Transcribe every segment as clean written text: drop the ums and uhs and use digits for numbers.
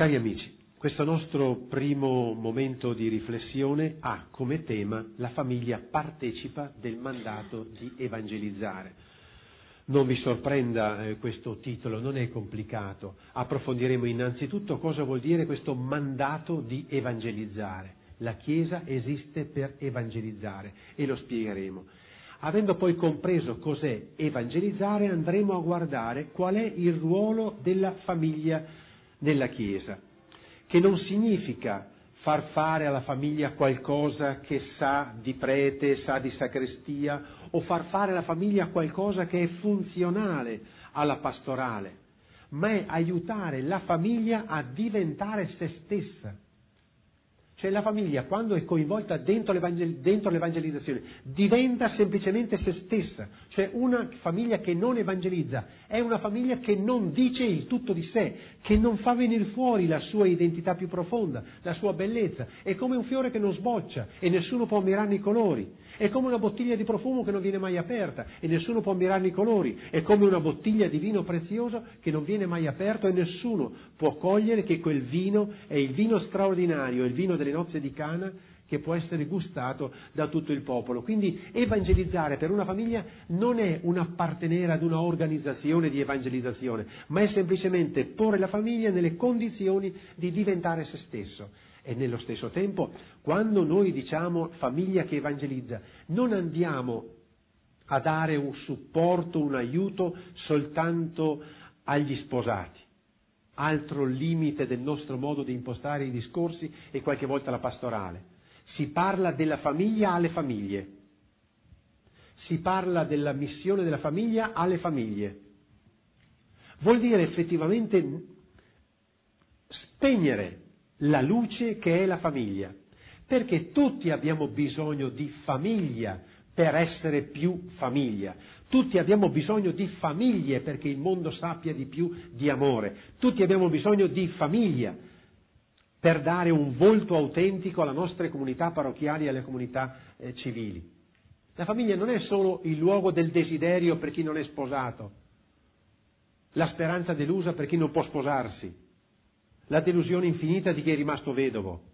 Cari amici, questo nostro primo momento di riflessione ha come tema la famiglia partecipa del mandato di evangelizzare. Non vi sorprenda questo titolo, non è complicato. Approfondiremo innanzitutto cosa vuol dire questo mandato di evangelizzare. La Chiesa esiste per evangelizzare e lo spiegheremo. Avendo poi compreso cos'è evangelizzare, andremo a guardare qual è il ruolo della famiglia nella Chiesa, che non significa far fare alla famiglia qualcosa che sa di prete, sa di sacrestia, o far fare alla famiglia qualcosa che è funzionale alla pastorale, ma è aiutare la famiglia a diventare se stessa. Cioè la famiglia, quando è coinvolta dentro l'evangelizzazione, diventa semplicemente se stessa. Cioè una famiglia che non evangelizza è una famiglia che non dice il tutto di sé, che non fa venire fuori la sua identità più profonda, la sua bellezza. È come un fiore che non sboccia e nessuno può ammirarne i colori. È come una bottiglia di profumo che non viene mai aperta e nessuno può ammirarne i colori. È come una bottiglia di vino prezioso che non viene mai aperto e nessuno può cogliere che quel vino è il vino straordinario, il vino delle nozze di Cana, che può essere gustato da tutto il popolo. Quindi evangelizzare per una famiglia non è un appartenere ad una organizzazione di evangelizzazione, ma è semplicemente porre la famiglia nelle condizioni di diventare se stesso. E nello stesso tempo, quando noi diciamo famiglia che evangelizza, non andiamo a dare un supporto, un aiuto soltanto agli sposati. Altro limite del nostro modo di impostare i discorsi e qualche volta la pastorale. Si parla della famiglia alle famiglie, si parla della missione della famiglia alle famiglie. Vuol dire effettivamente spegnere la luce che è la famiglia, perché tutti abbiamo bisogno di famiglia per essere più famiglia. Tutti abbiamo bisogno di famiglie perché il mondo sappia di più di amore. Tutti abbiamo bisogno di famiglia per dare un volto autentico alle nostre comunità parrocchiali e alle comunità civili. La famiglia non è solo il luogo del desiderio per chi non è sposato, la speranza delusa per chi non può sposarsi, la delusione infinita di chi è rimasto vedovo.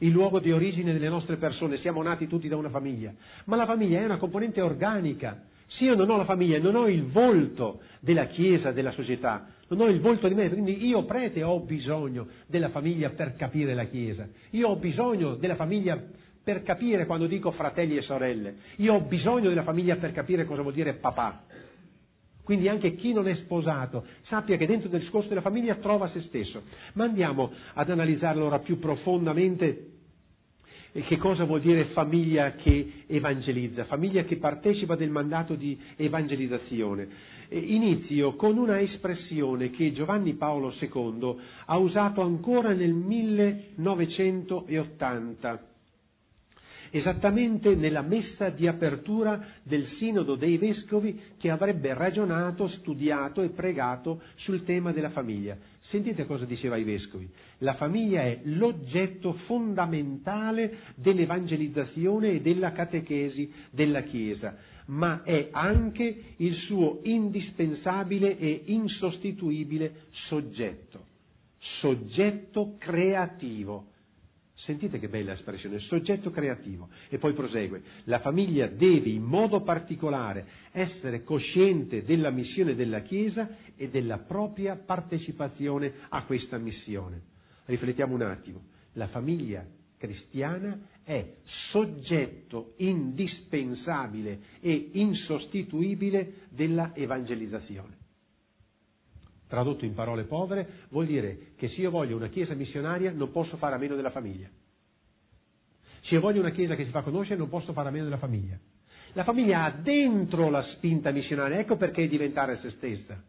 Il luogo di origine delle nostre persone, siamo nati tutti da una famiglia, ma la famiglia è una componente organica. Se io non ho la famiglia, non ho il volto della Chiesa, della società, non ho il volto di me, quindi io prete ho bisogno della famiglia per capire la Chiesa, io ho bisogno della famiglia per capire quando dico fratelli e sorelle, io ho bisogno della famiglia per capire cosa vuol dire papà. Quindi anche chi non è sposato sappia che dentro del discorso della famiglia trova se stesso. Ma andiamo ad analizzare allora più profondamente che cosa vuol dire famiglia che evangelizza, famiglia che partecipa del mandato di evangelizzazione. Inizio con una espressione che Giovanni Paolo II ha usato ancora nel 1980. Esattamente nella messa di apertura del Sinodo dei Vescovi che avrebbe ragionato, studiato e pregato sul tema della famiglia. Sentite cosa diceva ai Vescovi. La famiglia è l'oggetto fondamentale dell'evangelizzazione e della catechesi della Chiesa, ma è anche il suo indispensabile e insostituibile soggetto. Soggetto creativo. Sentite che bella espressione, soggetto creativo. E poi prosegue, la famiglia deve in modo particolare essere cosciente della missione della Chiesa e della propria partecipazione a questa missione. Riflettiamo un attimo, la famiglia cristiana è soggetto indispensabile e insostituibile della evangelizzazione. Tradotto in parole povere, vuol dire che se io voglio una chiesa missionaria non posso fare a meno della famiglia. Se io voglio una chiesa che si fa conoscere non posso fare a meno della famiglia. La famiglia ha dentro la spinta missionaria, ecco perché diventare se stessa.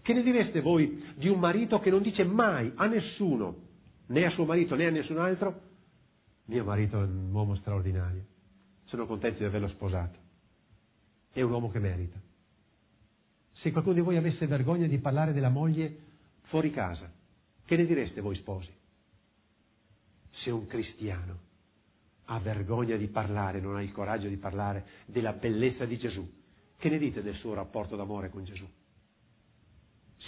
Che ne direste voi di un marito che non dice mai a nessuno, né a suo marito né a nessun altro, mio marito è un uomo straordinario, sono contento di averlo sposato, è un uomo che merita. Se qualcuno di voi avesse vergogna di parlare della moglie fuori casa, che ne direste voi sposi? Se un cristiano ha vergogna di parlare, non ha il coraggio di parlare della bellezza di Gesù, che ne dite del suo rapporto d'amore con Gesù?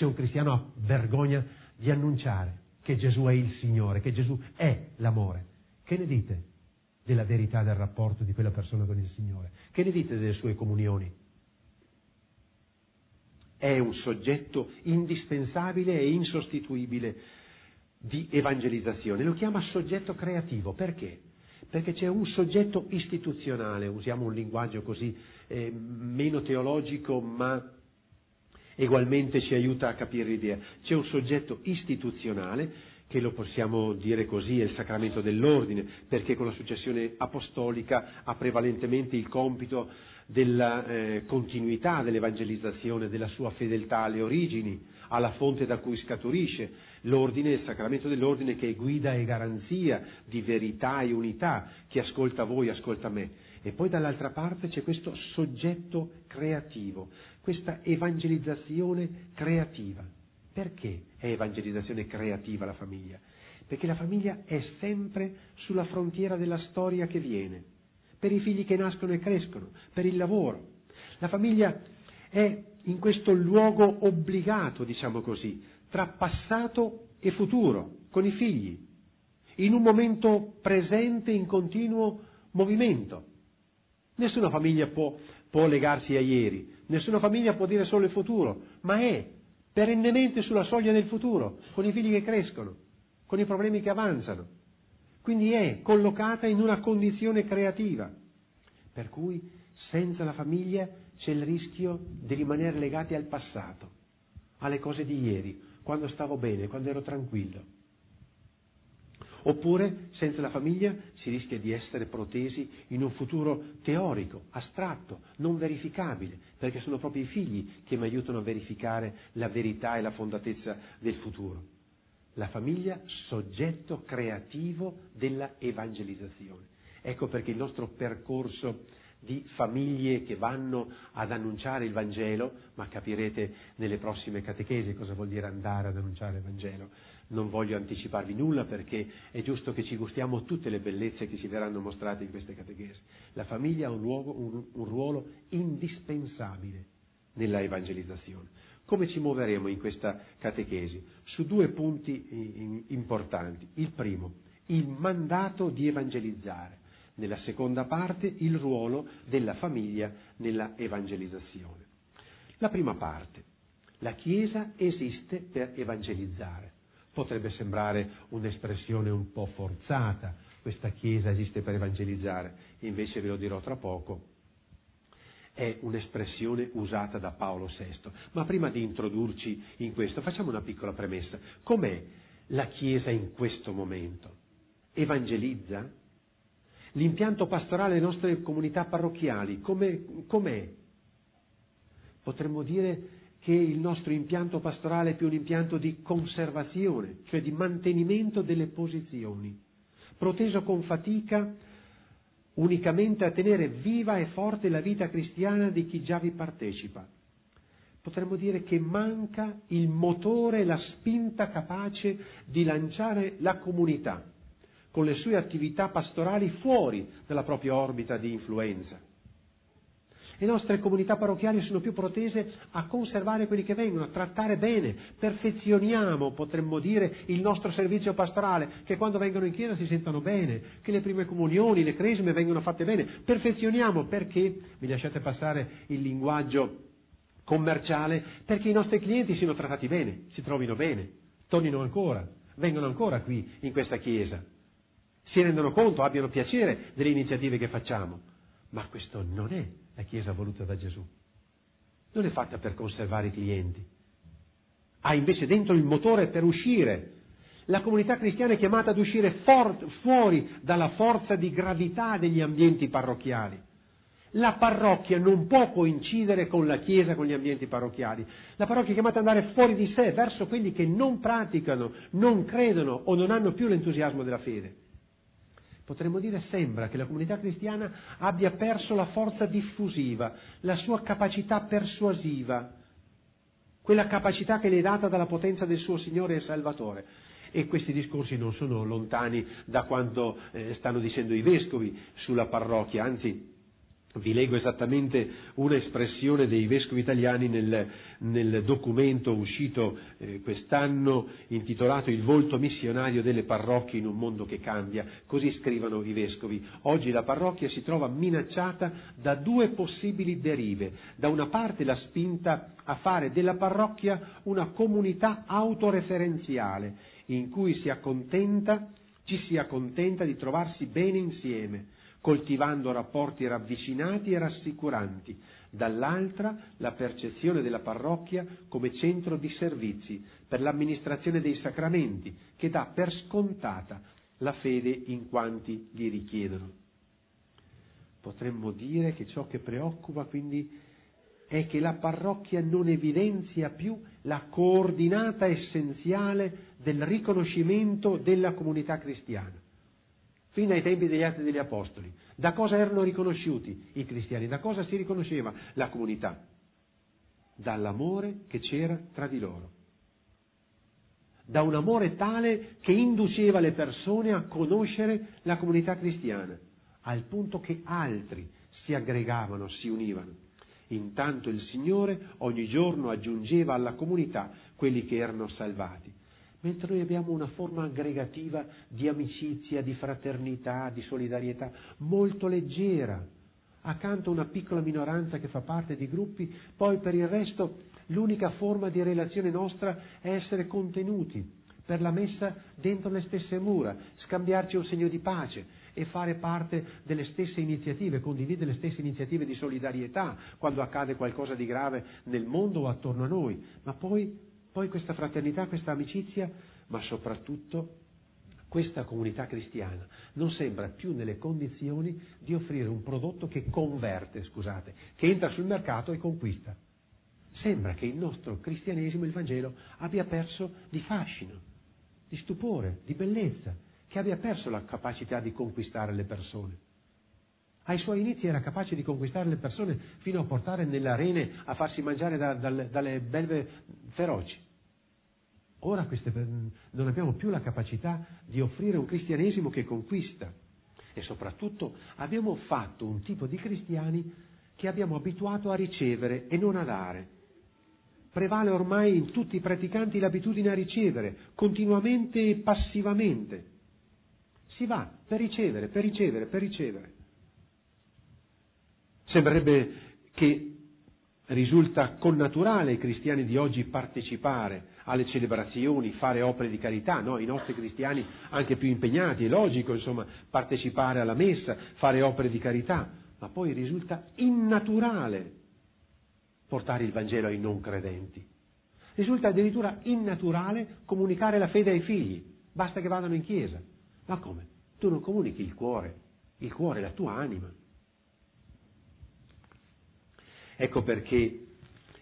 se un cristiano ha vergogna di annunciare che Gesù è il Signore, che Gesù è l'amore, che ne dite della verità del rapporto di quella persona con il Signore? Che ne dite delle sue comunioni? È un soggetto indispensabile e insostituibile di evangelizzazione. Lo chiama soggetto creativo. Perché? Perché c'è un soggetto istituzionale, usiamo un linguaggio così meno teologico, ma ugualmente ci aiuta a capire l'idea. C'è un soggetto istituzionale, che lo possiamo dire così, è il sacramento dell'ordine, perché con la successione apostolica ha prevalentemente il compito della continuità dell'evangelizzazione, della sua fedeltà alle origini, alla fonte da cui scaturisce. L'ordine, il sacramento dell'ordine, che è guida e garanzia di verità e unità, chi ascolta voi ascolta me. E poi dall'altra parte c'è questo soggetto creativo, questa evangelizzazione creativa. Perché è evangelizzazione creativa la famiglia? Perché la famiglia è sempre sulla frontiera della storia che viene, per i figli che nascono e crescono, per il lavoro. La famiglia è in questo luogo obbligato, diciamo così, tra passato e futuro, con i figli, in un momento presente in continuo movimento. Nessuna famiglia può legarsi a ieri, nessuna famiglia può dire solo il futuro, ma è perennemente sulla soglia del futuro, con i figli che crescono, con i problemi che avanzano. Quindi è collocata in una condizione creativa, per cui senza la famiglia c'è il rischio di rimanere legati al passato, alle cose di ieri, quando stavo bene, quando ero tranquillo. Oppure senza la famiglia si rischia di essere protesi in un futuro teorico, astratto, non verificabile, perché sono proprio i figli che mi aiutano a verificare la verità e la fondatezza del futuro. La famiglia, soggetto creativo della evangelizzazione. Ecco perché il nostro percorso di famiglie che vanno ad annunciare il Vangelo, ma capirete nelle prossime catechesi cosa vuol dire andare ad annunciare il Vangelo. Non voglio anticiparvi nulla perché è giusto che ci gustiamo tutte le bellezze che ci verranno mostrate in queste catechesi. La famiglia ha un ruolo indispensabile nella evangelizzazione. Come ci muoveremo in questa catechesi? Su due punti importanti. Il primo, il mandato di evangelizzare. Nella seconda parte, il ruolo della famiglia nella evangelizzazione. La prima parte, la Chiesa esiste per evangelizzare. Potrebbe sembrare un'espressione un po' forzata, questa Chiesa esiste per evangelizzare, invece ve lo dirò tra poco, è un'espressione usata da Paolo VI. Ma prima di introdurci in questo, facciamo una piccola premessa. Com'è la Chiesa in questo momento? Evangelizza? L'impianto pastorale delle nostre comunità parrocchiali, com'è? Potremmo dire che il nostro impianto pastorale è più un impianto di conservazione, cioè di mantenimento delle posizioni, proteso con fatica unicamente a tenere viva e forte la vita cristiana di chi già vi partecipa. Potremmo dire che manca il motore, la spinta capace di lanciare la comunità con le sue attività pastorali fuori dalla propria orbita di influenza. Le nostre comunità parrocchiali sono più protese a conservare quelli che vengono, a trattare bene, perfezioniamo, potremmo dire, il nostro servizio pastorale, che quando vengono in chiesa si sentano bene, che le prime comunioni, le cresime vengono fatte bene, perfezioniamo perché, mi lasciate passare il linguaggio commerciale, perché i nostri clienti siano trattati bene, si trovino bene, tornino ancora, vengano ancora qui in questa chiesa. Si rendono conto, abbiano piacere delle iniziative che facciamo. Ma questo non è la Chiesa voluta da Gesù. Non è fatta per conservare i clienti. Ha invece dentro il motore per uscire. La comunità cristiana è chiamata ad uscire fuori dalla forza di gravità degli ambienti parrocchiali. La parrocchia non può coincidere con la Chiesa, con gli ambienti parrocchiali. La parrocchia è chiamata ad andare fuori di sé, verso quelli che non praticano, non credono o non hanno più l'entusiasmo della fede. Potremmo dire, sembra che la comunità cristiana abbia perso la forza diffusiva, la sua capacità persuasiva, quella capacità che le è data dalla potenza del suo Signore e Salvatore. E questi discorsi non sono lontani da quanto stanno dicendo i vescovi sulla parrocchia, anzi Vi leggo esattamente un'espressione dei vescovi italiani nel documento uscito quest'anno intitolato Il volto missionario delle parrocchie in un mondo che cambia. Così scrivono i vescovi. Oggi la parrocchia si trova minacciata da due possibili derive. Da una parte la spinta a fare della parrocchia una comunità autoreferenziale in cui ci si accontenta di trovarsi bene insieme, coltivando rapporti ravvicinati e rassicuranti, dall'altra la percezione della parrocchia come centro di servizi per l'amministrazione dei sacramenti, che dà per scontata la fede in quanti li richiedono. Potremmo dire che ciò che preoccupa quindi è che la parrocchia non evidenzia più la coordinata essenziale del riconoscimento della comunità cristiana. Fin dai tempi degli Atti degli Apostoli, da cosa erano riconosciuti i cristiani? Da cosa si riconosceva la comunità? Dall'amore che c'era tra di loro. Da un amore tale che induceva le persone a conoscere la comunità cristiana, al punto che altri si aggregavano, si univano. Intanto il Signore ogni giorno aggiungeva alla comunità quelli che erano salvati. Mentre noi abbiamo una forma aggregativa di amicizia, di fraternità, di solidarietà molto leggera, accanto a una piccola minoranza che fa parte di gruppi, poi per il resto l'unica forma di relazione nostra è essere contenuti per la messa dentro le stesse mura, scambiarci un segno di pace e fare parte delle stesse iniziative, condividere le stesse iniziative di solidarietà quando accade qualcosa di grave nel mondo o attorno a noi, ma poi questa fraternità, questa amicizia, ma soprattutto questa comunità cristiana non sembra più nelle condizioni di offrire un prodotto che converte, che entra sul mercato e conquista. Sembra che il nostro cristianesimo, il Vangelo, abbia perso di fascino, di stupore, di bellezza, che abbia perso la capacità di conquistare le persone. Ai suoi inizi era capace di conquistare le persone fino a portare nelle arene a farsi mangiare dalle belve feroci. Ora non abbiamo più la capacità di offrire un cristianesimo che conquista, e soprattutto abbiamo fatto un tipo di cristiani che abbiamo abituato a ricevere e non a dare. Prevale ormai in tutti i praticanti l'abitudine a ricevere continuamente e passivamente. Si va per ricevere. Sembrerebbe che risulta connaturale ai cristiani di oggi partecipare alle celebrazioni, fare opere di carità, no? I nostri cristiani anche più impegnati, è logico, partecipare alla messa, fare opere di carità, ma poi risulta innaturale portare il Vangelo ai non credenti. Risulta addirittura innaturale comunicare la fede ai figli, basta che vadano in chiesa. Ma come? Tu non comunichi il cuore, la tua anima. Ecco perché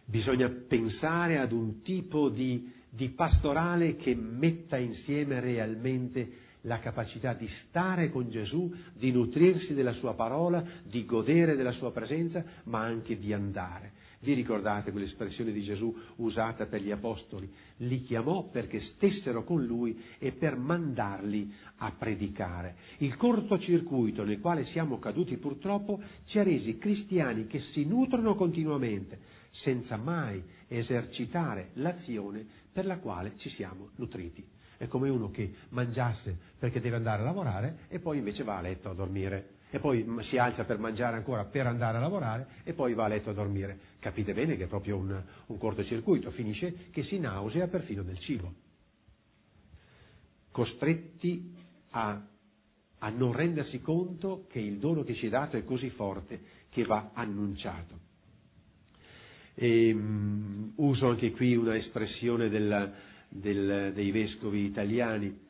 bisogna pensare ad un tipo di pastorale che metta insieme realmente la capacità di stare con Gesù, di nutrirsi della sua parola, di godere della sua presenza, ma anche di andare. Vi ricordate quell'espressione di Gesù usata per gli apostoli? Li chiamò perché stessero con lui e per mandarli a predicare. Il cortocircuito nel quale siamo caduti purtroppo ci ha resi cristiani che si nutrono continuamente, senza mai esercitare l'azione per la quale ci siamo nutriti. È come uno che mangiasse perché deve andare a lavorare e poi invece va a letto a dormire. E poi si alza per mangiare ancora, per andare a lavorare, e poi va a letto a dormire. Capite bene che è proprio un cortocircuito, finisce che si nausea perfino del cibo. Costretti a non rendersi conto che il dono che ci è dato è così forte che va annunciato. Uso anche qui una espressione dei vescovi italiani.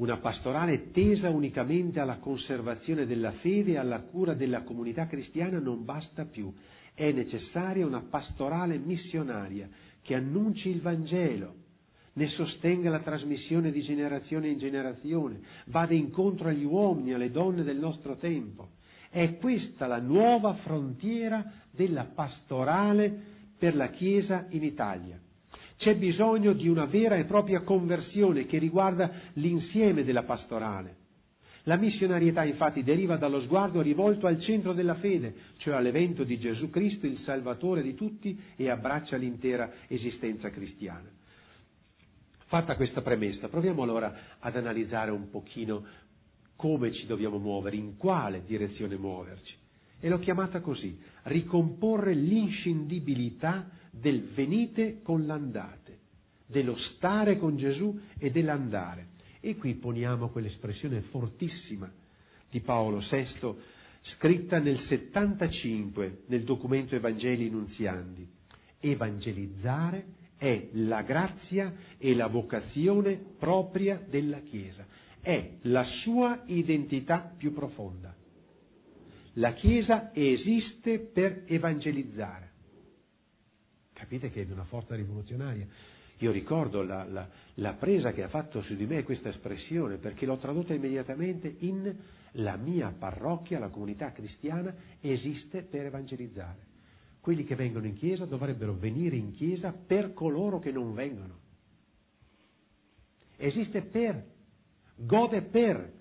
Una pastorale tesa unicamente alla conservazione della fede e alla cura della comunità cristiana non basta più. È necessaria una pastorale missionaria che annunci il Vangelo, ne sostenga la trasmissione di generazione in generazione, vada incontro agli uomini e alle donne del nostro tempo. È questa la nuova frontiera della pastorale per la Chiesa in Italia. C'è bisogno di una vera e propria conversione che riguarda l'insieme della pastorale. La missionarietà infatti deriva dallo sguardo rivolto al centro della fede, cioè all'evento di Gesù Cristo, il Salvatore di tutti, e abbraccia l'intera esistenza cristiana. Fatta questa premessa, proviamo allora ad analizzare un pochino come ci dobbiamo muovere, in quale direzione muoverci. E l'ho chiamata così: ricomporre l'inscindibilità del venite con l'andate, dello stare con Gesù e dell'andare. E qui poniamo quell'espressione fortissima di Paolo VI, scritta nel 75 nel documento Evangelii Nuntiandi: evangelizzare è la grazia e la vocazione propria della Chiesa, è la sua identità più profonda. La Chiesa esiste per evangelizzare. Capite che è una forza rivoluzionaria. Io ricordo la presa che ha fatto su di me questa espressione, perché l'ho tradotta immediatamente in: la mia parrocchia, la comunità cristiana, esiste per evangelizzare. Quelli che vengono in chiesa dovrebbero venire in chiesa per coloro che non vengono. Esiste per, gode per,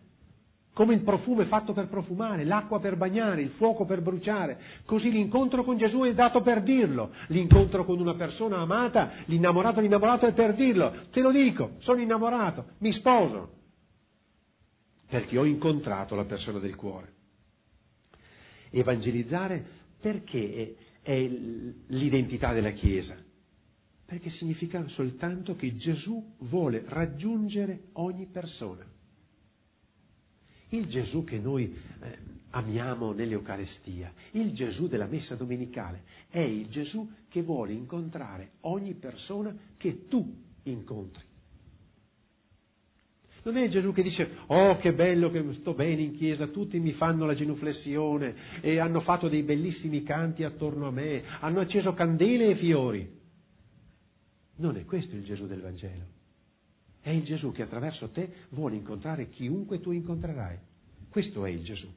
come il profumo è fatto per profumare, l'acqua per bagnare, il fuoco per bruciare. Così l'incontro con Gesù è dato per dirlo, l'incontro con una persona amata, l'innamorato è per dirlo: te lo dico, sono innamorato, mi sposo, perché ho incontrato la persona del cuore. Evangelizzare perché è l'identità della Chiesa? Perché significa soltanto che Gesù vuole raggiungere ogni persona. Il Gesù che noi amiamo nell'Eucarestia, il Gesù della Messa Domenicale, è il Gesù che vuole incontrare ogni persona che tu incontri. Non è Gesù che dice: oh, che bello che sto bene in chiesa, tutti mi fanno la genuflessione e hanno fatto dei bellissimi canti attorno a me, hanno acceso candele e fiori. Non è questo il Gesù del Vangelo. È il Gesù che attraverso te vuole incontrare chiunque tu incontrerai. Questo è il Gesù.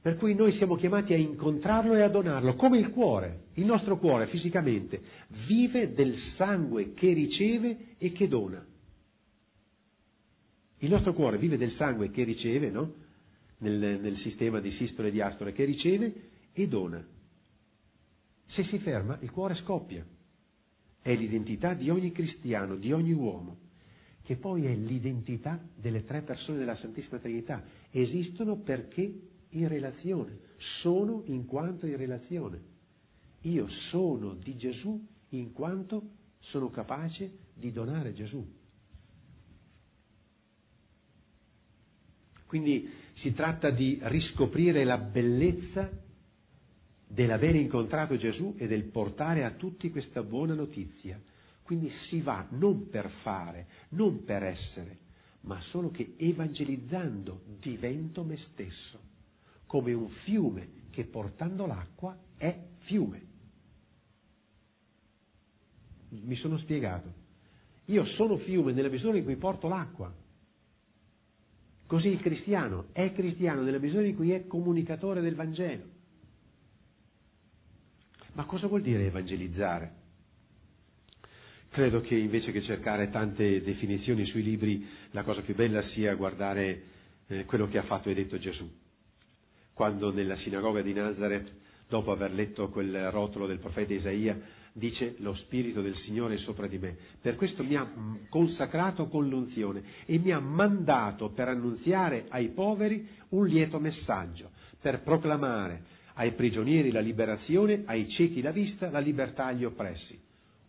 Per cui noi siamo chiamati a incontrarlo e a donarlo, come il cuore. Il nostro cuore fisicamente vive del sangue che riceve e che dona. Il nostro cuore vive del sangue che riceve, no? Nel sistema di sistole e diastole, che riceve e dona. Se si ferma, il cuore scoppia. È l'identità di ogni cristiano, di ogni uomo, che poi è l'identità delle tre persone della Santissima Trinità. Esistono perché in relazione, sono in quanto in relazione. Io sono di Gesù in quanto sono capace di donare Gesù. Quindi si tratta di riscoprire la bellezza dell'aver incontrato Gesù e del portare a tutti questa buona notizia. Quindi si va non per fare, non per essere, ma solo che evangelizzando divento me stesso, come un fiume che portando l'acqua è fiume. Mi sono spiegato. Io sono fiume nella misura in cui porto l'acqua. Così il cristiano è cristiano nella misura in cui è comunicatore del Vangelo. Ma cosa vuol dire evangelizzare? Credo che invece che cercare tante definizioni sui libri, la cosa più bella sia guardare quello che ha fatto e detto Gesù. Quando nella sinagoga di Nazareth, dopo aver letto quel rotolo del profeta Isaia, dice: lo Spirito del Signore è sopra di me, per questo mi ha consacrato con l'unzione e mi ha mandato per annunziare ai poveri un lieto messaggio, per proclamare ai prigionieri la liberazione, ai ciechi la vista, la libertà agli oppressi.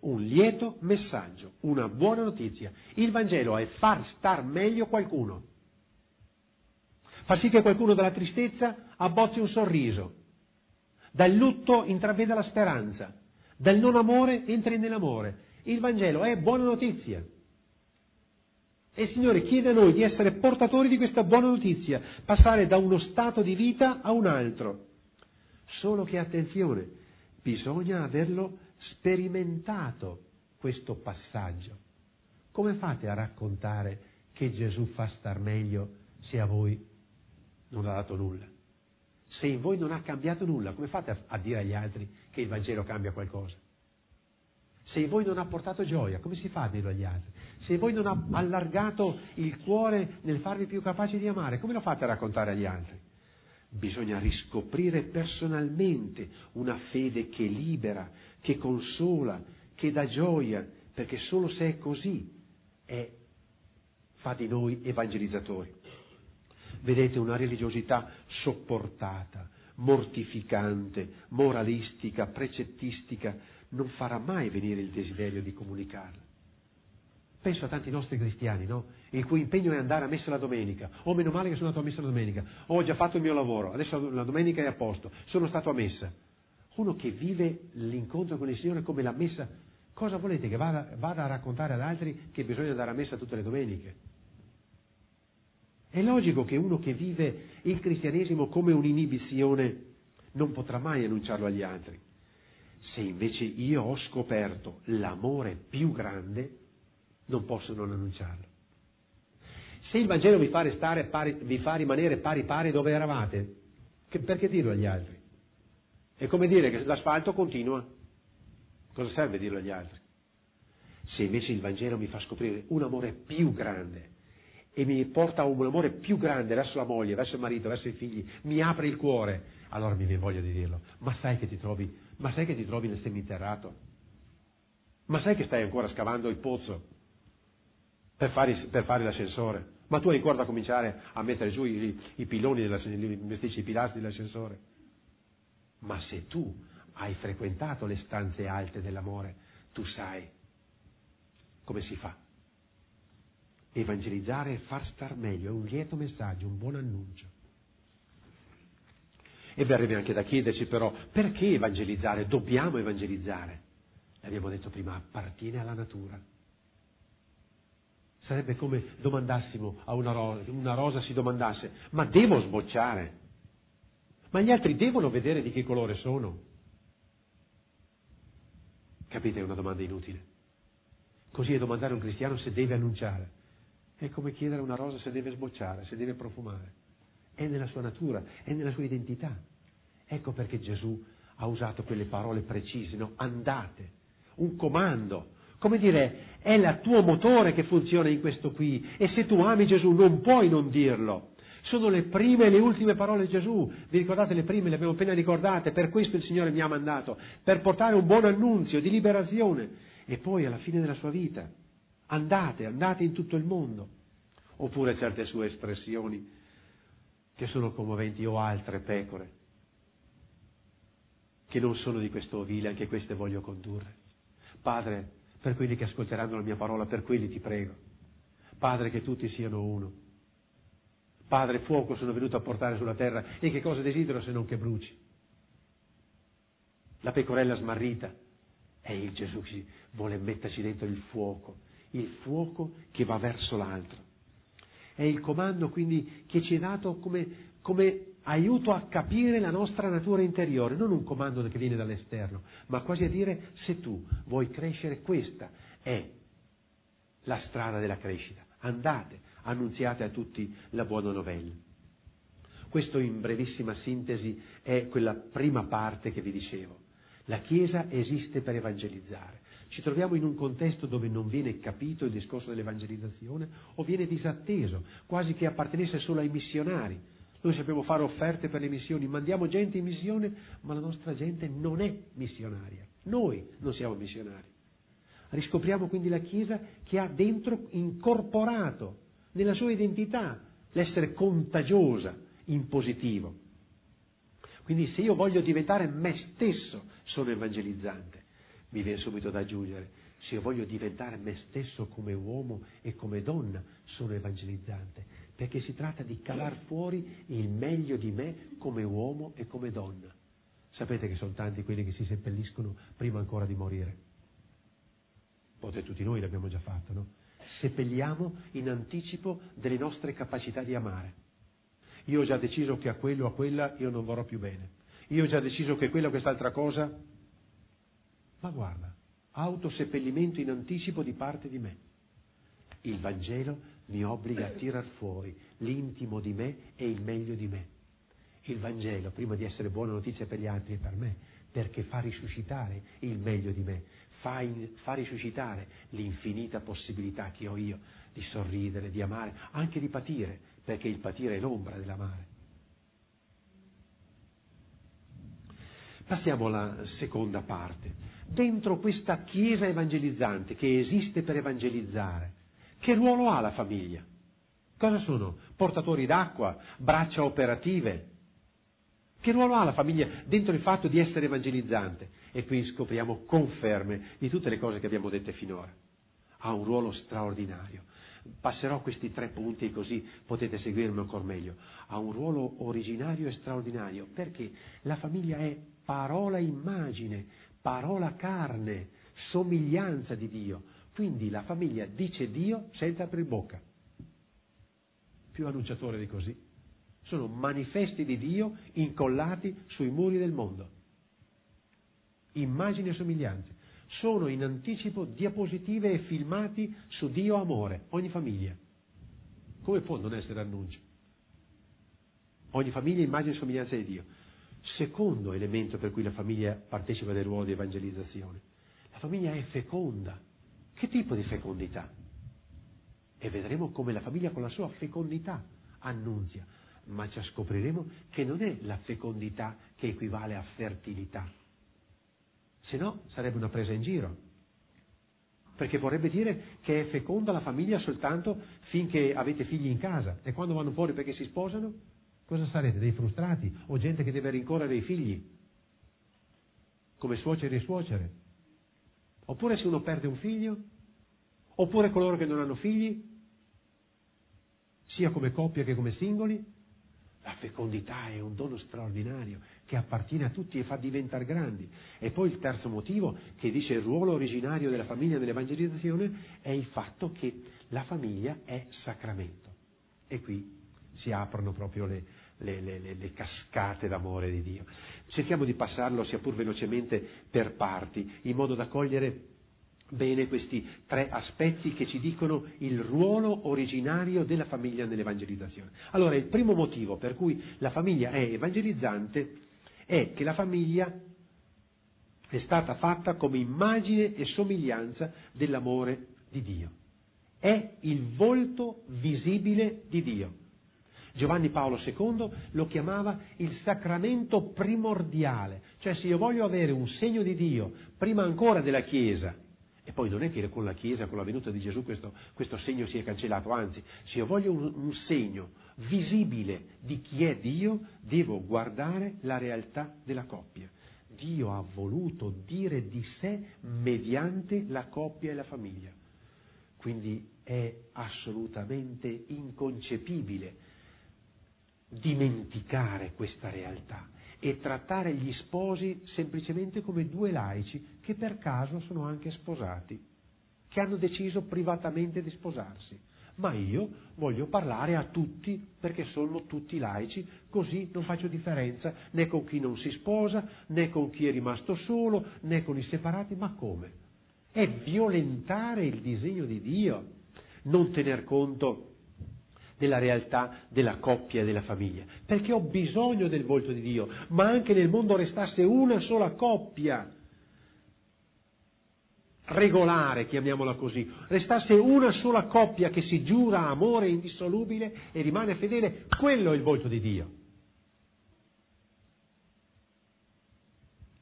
Un lieto messaggio, una buona notizia. Il Vangelo è far star meglio qualcuno. Far sì che qualcuno dalla tristezza abbozzi un sorriso, dal lutto intraveda la speranza, dal non amore entri nell'amore. Il Vangelo è buona notizia. E il Signore chiede a noi di essere portatori di questa buona notizia, passare da uno stato di vita a un altro. Solo che, attenzione, bisogna averlo sperimentato questo passaggio. Come fate a raccontare che Gesù fa star meglio se a voi non ha dato nulla? Se in voi non ha cambiato nulla, come fate a dire agli altri che il Vangelo cambia qualcosa? se in voi non ha portato gioia, come si fa a dirlo agli altri? Se in voi non ha allargato il cuore nel farvi più capaci di amare, come lo fate a raccontare agli altri? Bisogna riscoprire personalmente una fede che libera, che consola, che dà gioia, perché solo se è così fa di noi evangelizzatori. Vedete, una religiosità sopportata, mortificante, moralistica, precettistica, non farà mai venire il desiderio di comunicarla. Penso a tanti nostri cristiani, no? Il cui impegno è andare a messa la domenica. Oh, meno male che sono andato a messa la domenica. Oh, ho già fatto il mio lavoro, adesso la domenica è a posto, sono stato a messa. Uno che vive l'incontro con il Signore come la messa, cosa volete che vada a raccontare ad altri che bisogna andare a messa tutte le domeniche? È logico che uno che vive il cristianesimo come un'inibizione non potrà mai annunciarlo agli altri. Se invece io ho scoperto l'amore più grande, non posso non annunciarlo. Se il Vangelo vi fa rimanere pari dove eravate, perché dirlo agli altri? È come dire che l'asfalto continua. Cosa serve dirlo agli altri? Se invece il Vangelo mi fa scoprire un amore più grande e mi porta a un amore più grande verso la moglie, verso il marito, verso i figli, mi apre il cuore, allora mi viene voglia di dirlo. Ma sai che ti trovi nel seminterrato? Ma sai che stai ancora scavando il pozzo per fare l'ascensore? Ma tu hai ancora da cominciare a mettere giù i piloni, i pilastri dell'ascensore? Ma se tu hai frequentato le stanze alte dell'amore, tu sai come si fa. Evangelizzare e far star meglio è un lieto messaggio, un buon annuncio. E verrebbe anche da chiederci però, perché evangelizzare? Dobbiamo evangelizzare. L'abbiamo detto prima, appartiene alla natura. Sarebbe come domandassimo a una rosa si domandasse, ma devo sbocciare? Ma gli altri devono vedere di che colore sono? Capite, è una domanda inutile. Così è domandare a un cristiano se deve annunciare. È come chiedere a una rosa se deve sbocciare, se deve profumare. È nella sua natura, è nella sua identità. Ecco perché Gesù ha usato quelle parole precise, no? Andate, un comando. Come dire, è il tuo motore che funziona in questo qui, e se tu ami Gesù non puoi non dirlo. Sono le prime e le ultime parole di Gesù. Vi ricordate le prime? Le abbiamo appena ricordate. Per questo il Signore mi ha mandato, per portare un buon annunzio di liberazione. E poi alla fine della sua vita, andate in tutto il mondo. Oppure certe sue espressioni che sono commoventi, o altre pecore che non sono di questo ovile, anche queste voglio condurre. Padre, per quelli che ascolteranno la mia parola, per quelli ti prego, Padre, che tutti siano uno. Padre, fuoco sono venuto a portare sulla terra, e che cosa desidero se non che bruci? La pecorella smarrita è il Gesù che vuole metterci dentro il fuoco che va verso l'altro. È il comando quindi che ci è dato come aiuto a capire la nostra natura interiore, non un comando che viene dall'esterno, ma quasi a dire: se tu vuoi crescere, questa è la strada della crescita. Andate, annunziate a tutti la buona novella. Questo in brevissima sintesi è quella prima parte che vi dicevo. La Chiesa esiste per evangelizzare. Ci troviamo in un contesto dove non viene capito il discorso dell'evangelizzazione, o viene disatteso, quasi che appartenesse solo ai missionari. Noi sappiamo fare offerte per le missioni, mandiamo gente in missione, ma la nostra gente non è missionaria. Noi non siamo missionari. Riscopriamo quindi la Chiesa che ha dentro incorporato nella sua identità l'essere contagiosa in positivo. Quindi se io voglio diventare me stesso, sono evangelizzante. Mi viene subito da aggiungere: se io voglio diventare me stesso come uomo e come donna, sono evangelizzante. Perché si tratta di calar fuori il meglio di me come uomo e come donna. Sapete che sono tanti quelli che si seppelliscono prima ancora di morire. Potete, tutti noi l'abbiamo già fatto, no? Seppelliamo in anticipo delle nostre capacità di amare. Io ho già deciso che a quello o a quella io non vorrò più bene. Io ho già deciso che quella o quest'altra cosa. Ma guarda, autoseppellimento in anticipo di parte di me. Il Vangelo mi obbliga a tirar fuori l'intimo di me e il meglio di me. Il Vangelo, prima di essere buona notizia per gli altri e per me, perché fa risuscitare il meglio di me, fa risuscitare l'infinita possibilità che ho io di sorridere, di amare, anche di patire, perché il patire è l'ombra dell'amare. Passiamo alla seconda parte. Dentro questa chiesa evangelizzante che esiste per evangelizzare, che ruolo ha la famiglia? Cosa sono? Portatori d'acqua? Braccia operative? Che ruolo ha la famiglia dentro il fatto di essere evangelizzante? E qui scopriamo conferme di tutte le cose che abbiamo dette finora. Ha un ruolo straordinario. Passerò questi tre punti così potete seguirmi ancora meglio. Ha un ruolo originario e straordinario perché la famiglia è parola immagine, parola carne, somiglianza di Dio. Quindi la famiglia dice Dio senza aprir bocca. Più annunciatore di così. Sono manifesti di Dio incollati sui muri del mondo. Immagini e somiglianze. Sono in anticipo diapositive e filmati su Dio amore, ogni famiglia. Come può non essere annuncio? Ogni famiglia immagine e somiglianza di Dio. Secondo elemento per cui la famiglia partecipa del ruolo di evangelizzazione. La famiglia è feconda. Che tipo di fecondità? E vedremo come la famiglia con la sua fecondità annunzia, ma ci scopriremo che non è la fecondità che equivale a fertilità. Se no sarebbe una presa in giro. Perché vorrebbe dire che è feconda la famiglia soltanto finché avete figli in casa e quando vanno fuori perché si sposano? Cosa sarete? Dei frustrati? O gente che deve rincorrere i figli? Come suoceri e suocere? Oppure se uno perde un figlio? Oppure coloro che non hanno figli? Sia come coppia che come singoli? La fecondità è un dono straordinario che appartiene a tutti e fa diventare grandi. E poi il terzo motivo che dice il ruolo originario della famiglia nell'evangelizzazione è il fatto che la famiglia è sacramento. E qui si aprono proprio le cascate d'amore di Dio. Cerchiamo di passarlo sia pur velocemente per parti, in modo da cogliere bene questi tre aspetti che ci dicono il ruolo originario della famiglia nell'evangelizzazione. Allora, il primo motivo per cui la famiglia è evangelizzante è che la famiglia è stata fatta come immagine e somiglianza dell'amore di Dio. È il volto visibile di Dio. Giovanni Paolo II lo chiamava il sacramento primordiale, cioè se io voglio avere un segno di Dio prima ancora della Chiesa, e poi non è che con la Chiesa, con la venuta di Gesù questo segno si è cancellato, anzi, se io voglio un segno visibile di chi è Dio, devo guardare la realtà della coppia. Dio ha voluto dire di sé mediante la coppia e la famiglia, quindi è assolutamente inconcepibile dimenticare questa realtà e trattare gli sposi semplicemente come due laici che per caso sono anche sposati, che hanno deciso privatamente di sposarsi, ma io voglio parlare a tutti perché sono tutti laici, così non faccio differenza né con chi non si sposa né con chi è rimasto solo né con i separati. Ma come? È violentare il disegno di Dio non tener conto della realtà della coppia e della famiglia, perché ho bisogno del volto di Dio, ma anche nel mondo restasse una sola coppia regolare, chiamiamola così, restasse una sola coppia che si giura amore indissolubile e rimane fedele, quello è il volto di Dio.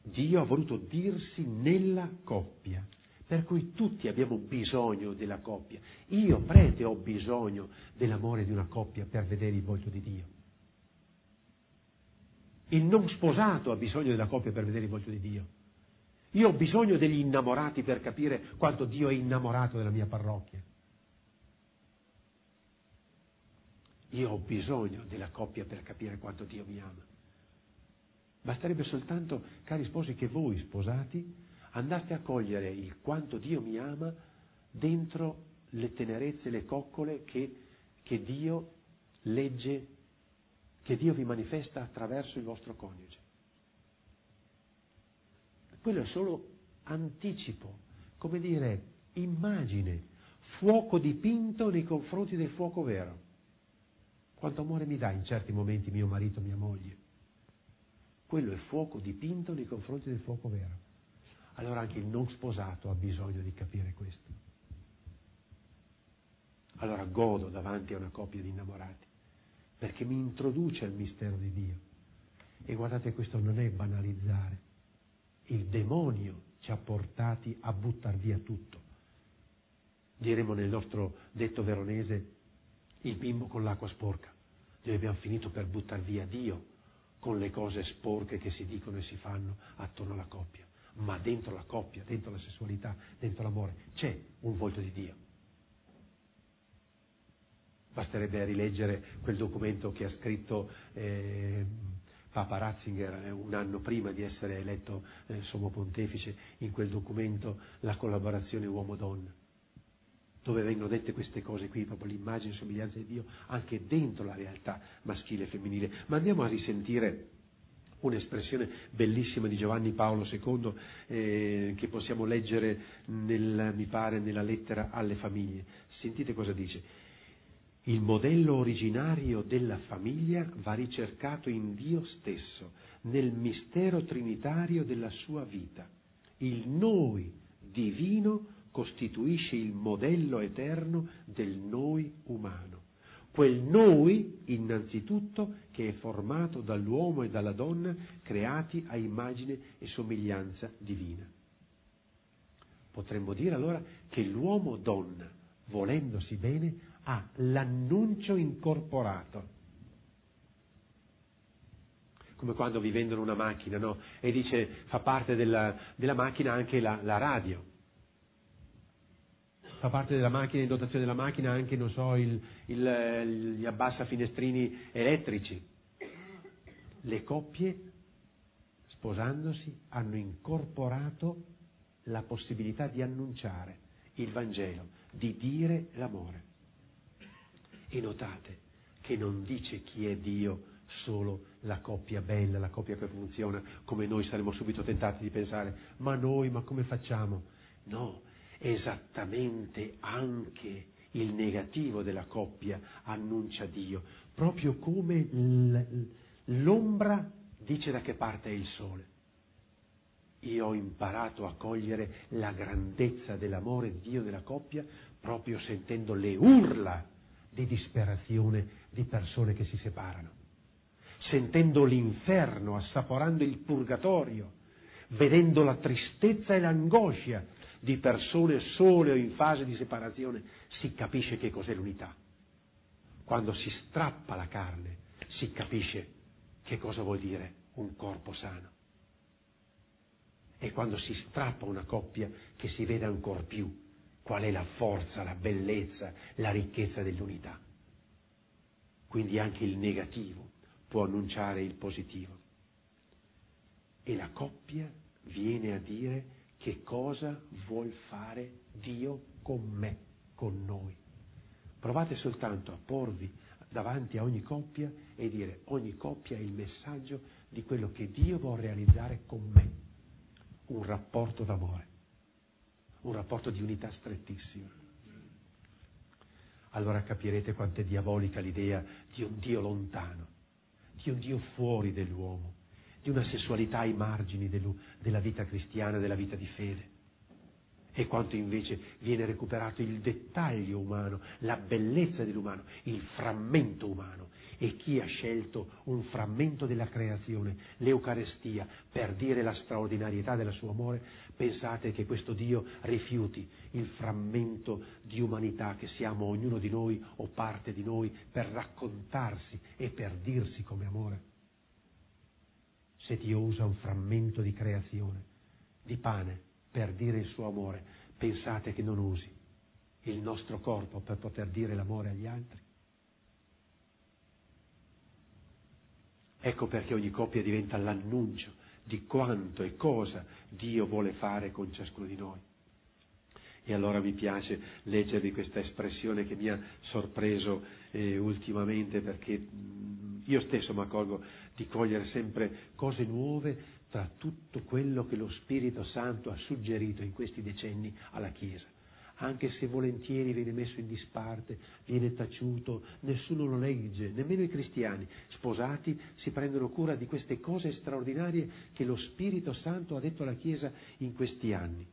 Dio ha voluto dirsi nella coppia. Per cui tutti abbiamo bisogno della coppia. Io, prete, ho bisogno dell'amore di una coppia per vedere il volto di Dio. Il non sposato ha bisogno della coppia per vedere il volto di Dio. Io ho bisogno degli innamorati per capire quanto Dio è innamorato della mia parrocchia. Io ho bisogno della coppia per capire quanto Dio mi ama. Basterebbe soltanto, cari sposi, che voi sposati andaste a cogliere il quanto Dio mi ama dentro le tenerezze, le coccole che Dio legge, che Dio vi manifesta attraverso il vostro coniuge. Quello è solo anticipo, come dire, immagine, fuoco dipinto nei confronti del fuoco vero. Quanto amore mi dà in certi momenti mio marito, mia moglie. Quello è fuoco dipinto nei confronti del fuoco vero. Allora anche il non sposato ha bisogno di capire questo. Allora godo davanti a una coppia di innamorati, perché mi introduce al mistero di Dio. E guardate, questo non è banalizzare. Il demonio ci ha portati a buttare via tutto. Diremo nel nostro detto veronese, il bimbo con l'acqua sporca. Noi abbiamo finito per buttare via Dio con le cose sporche che si dicono e si fanno attorno alla coppia. Ma dentro la coppia, dentro la sessualità, dentro l'amore, c'è un volto di Dio. Basterebbe rileggere quel documento che ha scritto Papa Ratzinger un anno prima di essere eletto sommo pontefice, in quel documento La collaborazione uomo-donna, dove vengono dette queste cose qui, proprio l'immagine e somiglianza di Dio anche dentro la realtà maschile e femminile. Ma andiamo a risentire un'espressione bellissima di Giovanni Paolo II che possiamo leggere, nella lettera alle famiglie. Sentite cosa dice. Il modello originario della famiglia va ricercato in Dio stesso, nel mistero trinitario della sua vita. Il noi divino costituisce il modello eterno del noi umano. Quel noi, innanzitutto, che è formato dall'uomo e dalla donna, creati a immagine e somiglianza divina. Potremmo dire allora che l'uomo-donna, volendosi bene, ha l'annuncio incorporato. Come quando vi vendono una macchina, no? E dice, fa parte della macchina anche la radio. Fa parte della macchina, in dotazione della macchina, anche, non so, gli abbassa finestrini elettrici. Le coppie, sposandosi, hanno incorporato la possibilità di annunciare il Vangelo, di dire l'amore. E notate che non dice chi è Dio solo la coppia bella, la coppia che funziona, come noi saremmo subito tentati di pensare, ma come facciamo? No, esattamente anche il negativo della coppia annuncia Dio, proprio come l'ombra dice da che parte è il sole. Io ho imparato a cogliere la grandezza dell'amore di Dio della coppia proprio sentendo le urla di disperazione di persone che si separano, sentendo l'inferno, assaporando il purgatorio, vedendo la tristezza e l'angoscia di persone sole o in fase di separazione. Si capisce che cos'è l'unità. Quando si strappa la carne, si capisce che cosa vuol dire un corpo sano. E quando si strappa una coppia, che si vede ancor più qual è la forza, la bellezza, la ricchezza dell'unità. Quindi anche il negativo può annunciare il positivo. E la coppia viene a dire che cosa vuol fare Dio con me, con noi. Provate soltanto a porvi davanti a ogni coppia e dire: ogni coppia è il messaggio di quello che Dio vuol realizzare con me. Un rapporto d'amore. Un rapporto di unità strettissimo. Allora capirete quanto è diabolica l'idea di un Dio lontano, di un Dio fuori dell'uomo, di una sessualità ai margini della vita cristiana, della vita di fede. E quanto invece viene recuperato il dettaglio umano, la bellezza dell'umano, il frammento umano. E chi ha scelto un frammento della creazione, l'Eucarestia, per dire la straordinarietà del suo amore, pensate che questo Dio rifiuti il frammento di umanità che siamo ognuno di noi o parte di noi per raccontarsi e per dirsi come amore? Se Dio usa un frammento di creazione, di pane, per dire il suo amore, pensate che non usi il nostro corpo per poter dire l'amore agli altri? Ecco perché ogni coppia diventa l'annuncio di quanto e cosa Dio vuole fare con ciascuno di noi. E allora mi piace leggervi questa espressione che mi ha sorpreso ultimamente, perché io stesso mi accorgo di cogliere sempre cose nuove tra tutto quello che lo Spirito Santo ha suggerito in questi decenni alla Chiesa. anche se volentieri viene messo in disparte, viene taciuto, nessuno lo legge, nemmeno i cristiani sposati si prendono cura di queste cose straordinarie che lo Spirito Santo ha detto alla Chiesa in questi anni.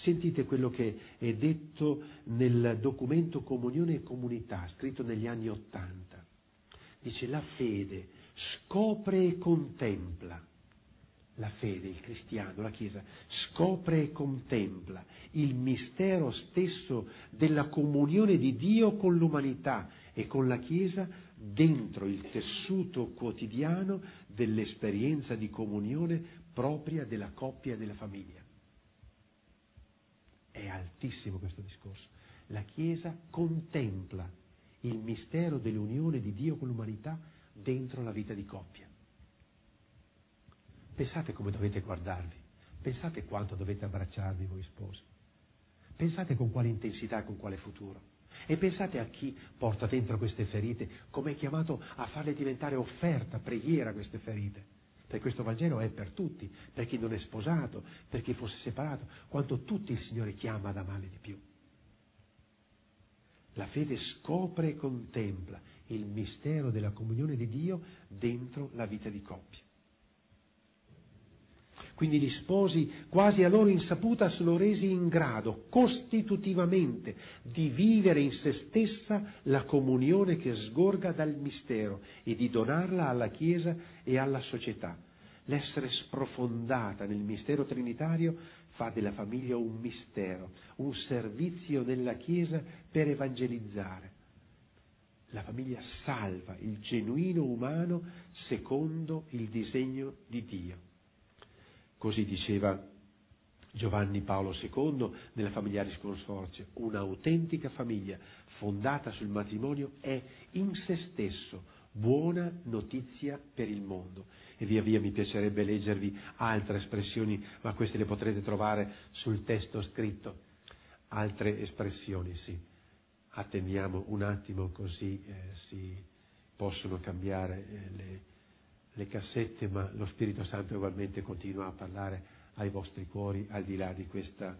Sentite quello che è detto nel documento Comunione e Comunità, scritto negli anni '80. Dice: la fede scopre e contempla. La fede, il cristiano, la Chiesa, scopre e contempla il mistero stesso della comunione di Dio con l'umanità e con la Chiesa dentro il tessuto quotidiano dell'esperienza di comunione propria della coppia e della famiglia. È altissimo questo discorso. La Chiesa contempla il mistero dell'unione di Dio con l'umanità dentro la vita di coppia. Pensate come dovete guardarvi, pensate quanto dovete abbracciarvi voi sposi, pensate con quale intensità e con quale futuro, e pensate a chi porta dentro queste ferite, come è chiamato a farle diventare offerta, preghiera queste ferite, perché questo Vangelo è per tutti, per chi non è sposato, per chi fosse separato, quanto tutti il Signore chiama ad amare di più. La fede scopre e contempla il mistero della comunione di Dio dentro la vita di coppia. Quindi gli sposi, quasi a loro insaputa, sono resi in grado, costitutivamente, di vivere in se stessa la comunione che sgorga dal mistero e di donarla alla Chiesa e alla società. L'essere sprofondata nel mistero trinitario fa della famiglia un mistero, un servizio della Chiesa per evangelizzare. La famiglia salva il genuino umano secondo il disegno di Dio. Così diceva Giovanni Paolo II nella Familiaris Consortio: un'autentica famiglia fondata sul matrimonio è in se stesso buona notizia per il mondo. E via via mi piacerebbe leggervi altre espressioni, ma queste le potrete trovare sul testo scritto. Altre espressioni, sì. Attendiamo un attimo così si possono cambiare le cassette, ma lo Spirito Santo ugualmente continua a parlare ai vostri cuori al di là di questa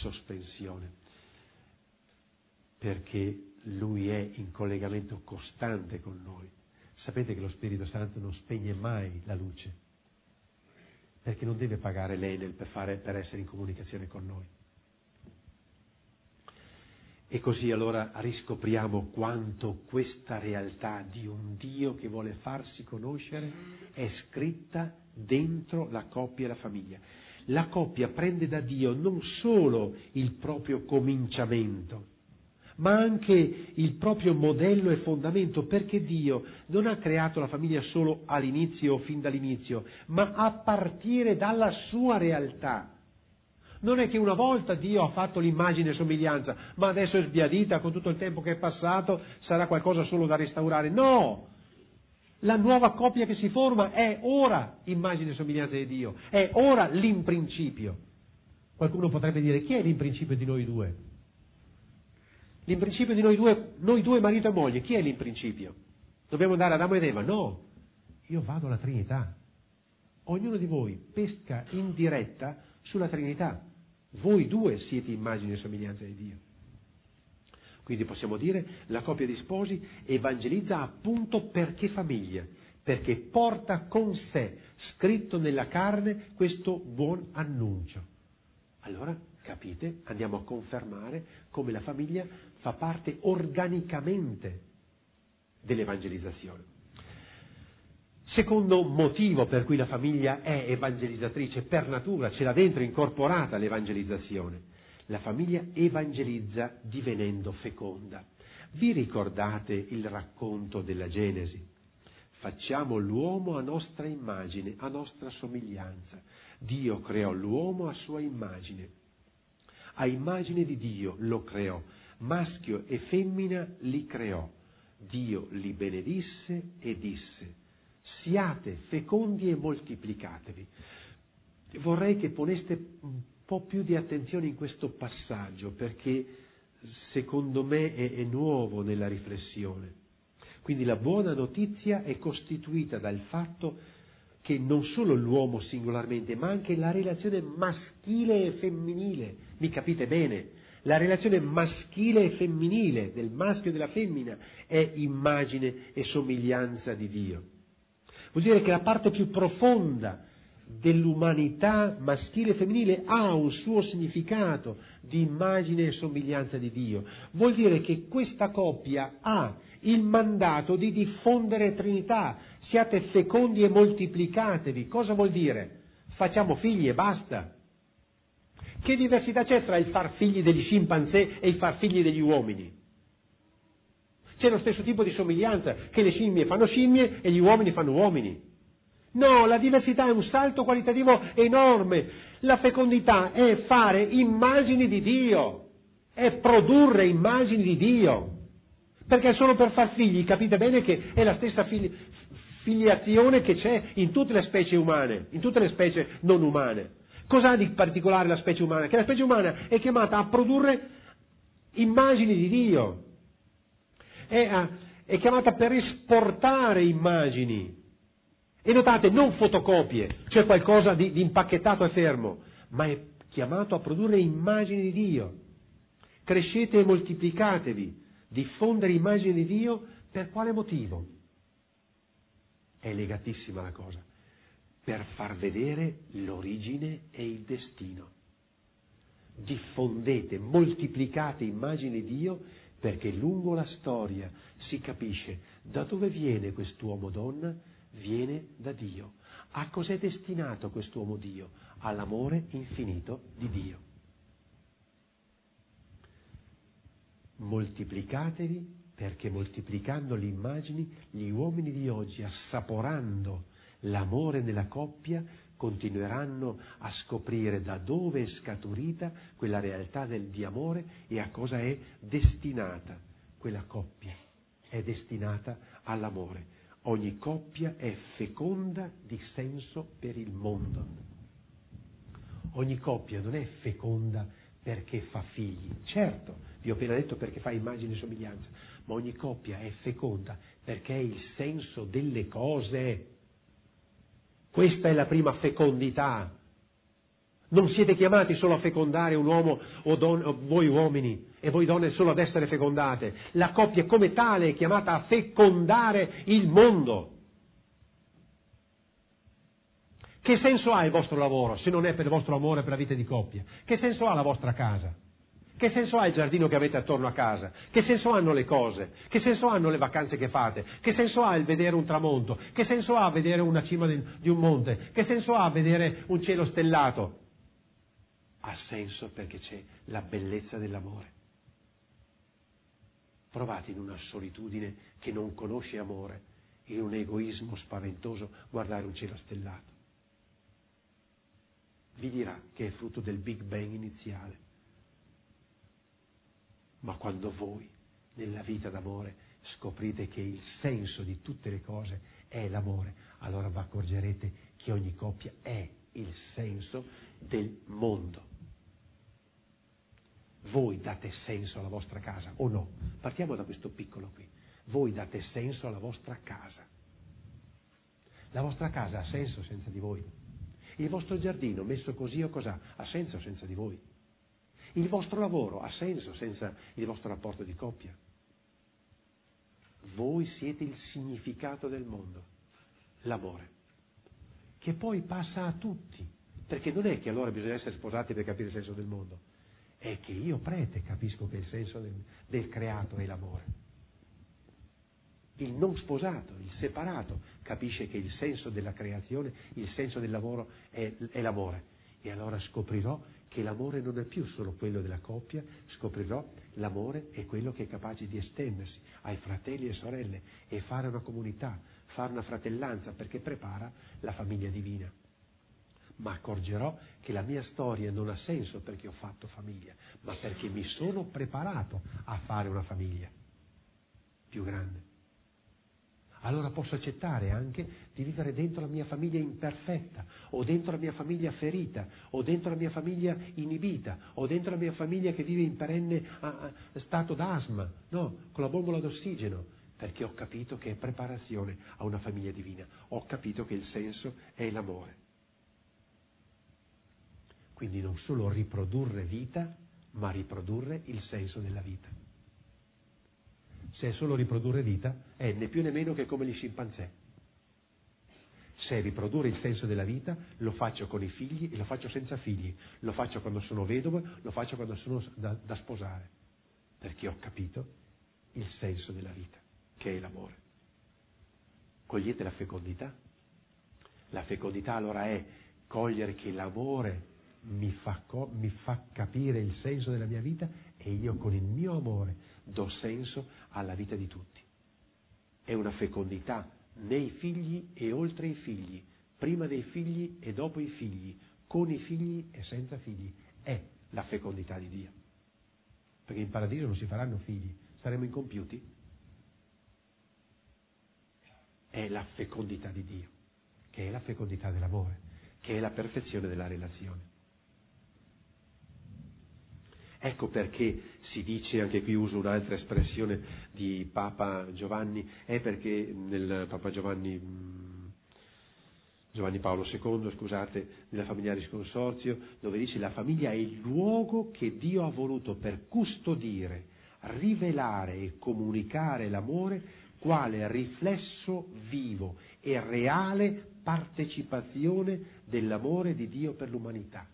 sospensione, perché Lui è in collegamento costante con noi. Sapete che lo Spirito Santo non spegne mai la luce, perché non deve pagare l'Enel per essere in comunicazione con noi. E così allora riscopriamo quanto questa realtà di un Dio che vuole farsi conoscere è scritta dentro la coppia e la famiglia. La coppia prende da Dio non solo il proprio cominciamento, ma anche il proprio modello e fondamento, perché Dio non ha creato la famiglia solo all'inizio o fin dall'inizio, ma a partire dalla sua realtà. Non è che una volta Dio ha fatto l'immagine e somiglianza, ma adesso è sbiadita, con tutto il tempo che è passato sarà qualcosa solo da restaurare. No! La nuova coppia che si forma è ora immagine e somiglianza di Dio, è ora l'imprincipio. Qualcuno potrebbe dire: chi è l'imprincipio di noi due? L'imprincipio di noi due marito e moglie, chi è l'imprincipio? Dobbiamo andare ad Adamo ed Eva? No! Io vado alla Trinità. Ognuno di voi pesca in diretta sulla Trinità. Voi due siete immagine e somiglianza di Dio. Quindi possiamo dire: la coppia di sposi evangelizza appunto perché famiglia, perché porta con sé, scritto nella carne, questo buon annuncio. Allora, capite, andiamo a confermare come la famiglia fa parte organicamente dell'evangelizzazione. Secondo motivo per cui la famiglia è evangelizzatrice, per natura, ce l'ha dentro incorporata l'evangelizzazione. La famiglia evangelizza divenendo feconda. Vi ricordate il racconto della Genesi? Facciamo l'uomo a nostra immagine, a nostra somiglianza. Dio creò l'uomo a sua immagine. A immagine di Dio lo creò, maschio e femmina li creò. Dio li benedisse e disse: siate fecondi e moltiplicatevi. Vorrei che poneste un po' più di attenzione in questo passaggio, perché secondo me è nuovo nella riflessione. Quindi la buona notizia è costituita dal fatto che non solo l'uomo singolarmente, ma anche la relazione maschile e femminile, mi capite bene, La relazione maschile e femminile, del maschio e della femmina, è immagine e somiglianza di Dio. Vuol dire che la parte più profonda dell'umanità maschile e femminile ha un suo significato di immagine e somiglianza di Dio. Vuol dire che questa coppia ha il mandato di diffondere Trinità. Siate fecondi e moltiplicatevi. Cosa vuol dire? Facciamo figli e basta. Che diversità c'è tra il far figli degli scimpanzé e il far figli degli uomini? C'è lo stesso tipo di somiglianza, che le scimmie fanno scimmie e gli uomini fanno uomini. No, la diversità è un salto qualitativo enorme. La fecondità è fare immagini di Dio, è produrre immagini di Dio. Perché solo per far figli, capite bene che è la stessa filiazione che c'è in tutte le specie umane, in tutte le specie non umane. Cos'ha di particolare la specie umana? Che la specie umana è chiamata a produrre immagini di Dio, è chiamata per esportare immagini. E notate, non fotocopie, cioè qualcosa di impacchettato e fermo, ma è chiamato a produrre immagini di Dio. Crescete e moltiplicatevi, diffondere immagini di Dio, per quale motivo? È legatissima la cosa. Per far vedere l'origine e il destino. Diffondete, moltiplicate immagini di Dio, perché lungo la storia si capisce da dove viene quest'uomo donna. Viene da Dio. A cos'è destinato quest'uomo Dio? All'amore infinito di Dio. Moltiplicatevi, perché moltiplicando le immagini, gli uomini di oggi, assaporando l'amore nella coppia, continueranno a scoprire da dove è scaturita quella realtà di amore e a cosa è destinata quella coppia. È destinata all'amore. Ogni coppia è feconda di senso per il mondo. Ogni coppia non è feconda perché fa figli. Certo, vi ho appena detto perché fa immagine e somiglianza, ma ogni coppia è feconda perché è il senso delle cose. Questa è la prima fecondità. Non siete chiamati solo a fecondare un uomo o voi uomini e voi donne solo ad essere fecondate. La coppia come tale è chiamata a fecondare il mondo. Che senso ha il vostro lavoro se non è per il vostro amore per la vita di coppia? Che senso ha la vostra casa? Che senso ha il giardino che avete attorno a casa? Che senso hanno le cose? Che senso hanno le vacanze che fate? Che senso ha il vedere un tramonto? Che senso ha vedere una cima di un monte? Che senso ha vedere un cielo stellato? Ha senso perché c'è la bellezza dell'amore. Provate in una solitudine che non conosce amore, in un egoismo spaventoso, guardare un cielo stellato. Vi dirà che è frutto del Big Bang iniziale. Ma quando voi, nella vita d'amore, scoprite che il senso di tutte le cose è l'amore, allora vi accorgerete che ogni coppia è il senso del mondo. Voi date senso alla vostra casa o no? Partiamo da questo piccolo qui. Voi date senso alla vostra casa. La vostra casa ha senso senza di voi. Il vostro giardino messo così o cos'ha ha senso senza di voi. Il vostro lavoro ha senso senza il vostro rapporto di coppia. Voi siete il significato del mondo, l'amore, che poi passa a tutti, perché non è che allora bisogna essere sposati per capire il senso del mondo. È che io prete capisco che il senso del creato è l'amore. Il non sposato, il separato, capisce che il senso della creazione, il senso del lavoro è l'amore. E allora scoprirò che l'amore non è più solo quello della coppia, scoprirò l'amore è quello che è capace di estendersi ai fratelli e sorelle e fare una comunità, fare una fratellanza, perché prepara la famiglia divina. Ma accorgerò che la mia storia non ha senso perché ho fatto famiglia, ma perché mi sono preparato a fare una famiglia più grande. Allora posso accettare anche di vivere dentro la mia famiglia imperfetta, o dentro la mia famiglia ferita, o dentro la mia famiglia inibita, o dentro la mia famiglia che vive in perenne stato d'asma, no, con la bombola d'ossigeno, perché ho capito che è preparazione a una famiglia divina, ho capito che il senso è l'amore. Quindi non solo riprodurre vita, ma riprodurre il senso della vita. Se è solo riprodurre vita, è né più né meno che come gli scimpanzé. Se riprodurre il senso della vita, lo faccio con i figli e lo faccio senza figli, lo faccio quando sono vedovo, lo faccio quando sono da sposare, perché ho capito il senso della vita, che è l'amore. Cogliete la fecondità? La fecondità allora è cogliere che l'amore mi fa capire il senso della mia vita e io con il mio amore do senso alla vita di tutti. È una fecondità nei figli e oltre i figli, prima dei figli e dopo i figli, con i figli e senza figli. È la fecondità di Dio. Perché in paradiso non si faranno figli, saremo incompiuti. È la fecondità di Dio, che è la fecondità dell'amore, che è la perfezione della relazione. Ecco perché si dice, anche qui uso un'altra espressione di Papa Giovanni, è perché nel Papa Giovanni Paolo II, scusate, nella Familiaris Consortio, dove dice: la famiglia è il luogo che Dio ha voluto per custodire, rivelare e comunicare l'amore quale riflesso vivo e reale partecipazione dell'amore di Dio per l'umanità.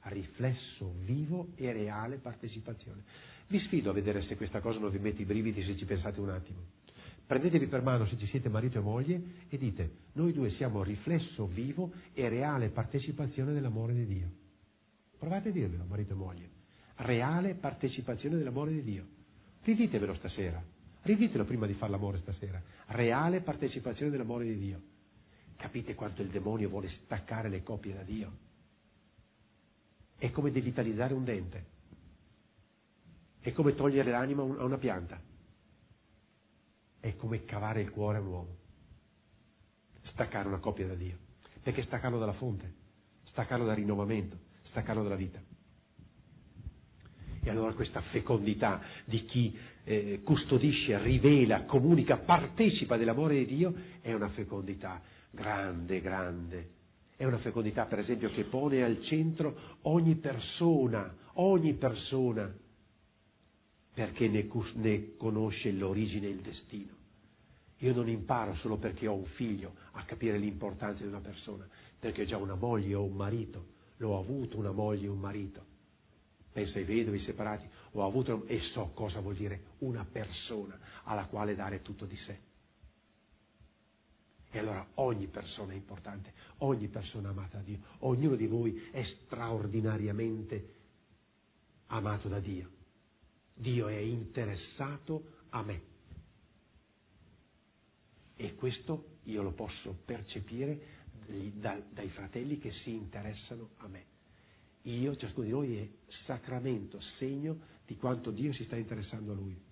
Riflesso vivo e reale partecipazione. Vi sfido a vedere se questa cosa non vi mette i brividi, se ci pensate un attimo. Prendetevi per mano, se ci siete marito e moglie, e dite: noi due siamo riflesso vivo e reale partecipazione dell'amore di Dio. Provate a dirvelo, marito e moglie. Reale partecipazione dell'amore di Dio. Riditevelo stasera. Riditelo prima di fare l'amore stasera. Reale partecipazione dell'amore di Dio. Capite quanto il demonio vuole staccare le coppie da Dio? È come devitalizzare un dente. È come togliere l'anima a una pianta. È come cavare il cuore a un uomo. Staccare una coppia da Dio. Perché staccarlo dalla fonte, staccarlo dal rinnovamento, staccarlo dalla vita. E allora questa fecondità di chi custodisce, rivela, comunica, partecipa dell'amore di Dio è una fecondità grande, grande. È una fecondità, per esempio, che pone al centro ogni persona, perché ne conosce l'origine e il destino. Io non imparo solo perché ho un figlio a capire l'importanza di una persona, perché ho già una moglie o un marito, l'ho avuto una moglie e un marito. Penso ai vedovi separati, ho avuto e so cosa vuol dire una persona alla quale dare tutto di sé. E allora ogni persona è importante, ogni persona amata da Dio, ognuno di voi è straordinariamente amato da Dio. Dio è interessato a me. E questo io lo posso percepire dai fratelli che si interessano a me. Io, ciascuno di noi, è sacramento, segno di quanto Dio si sta interessando a Lui.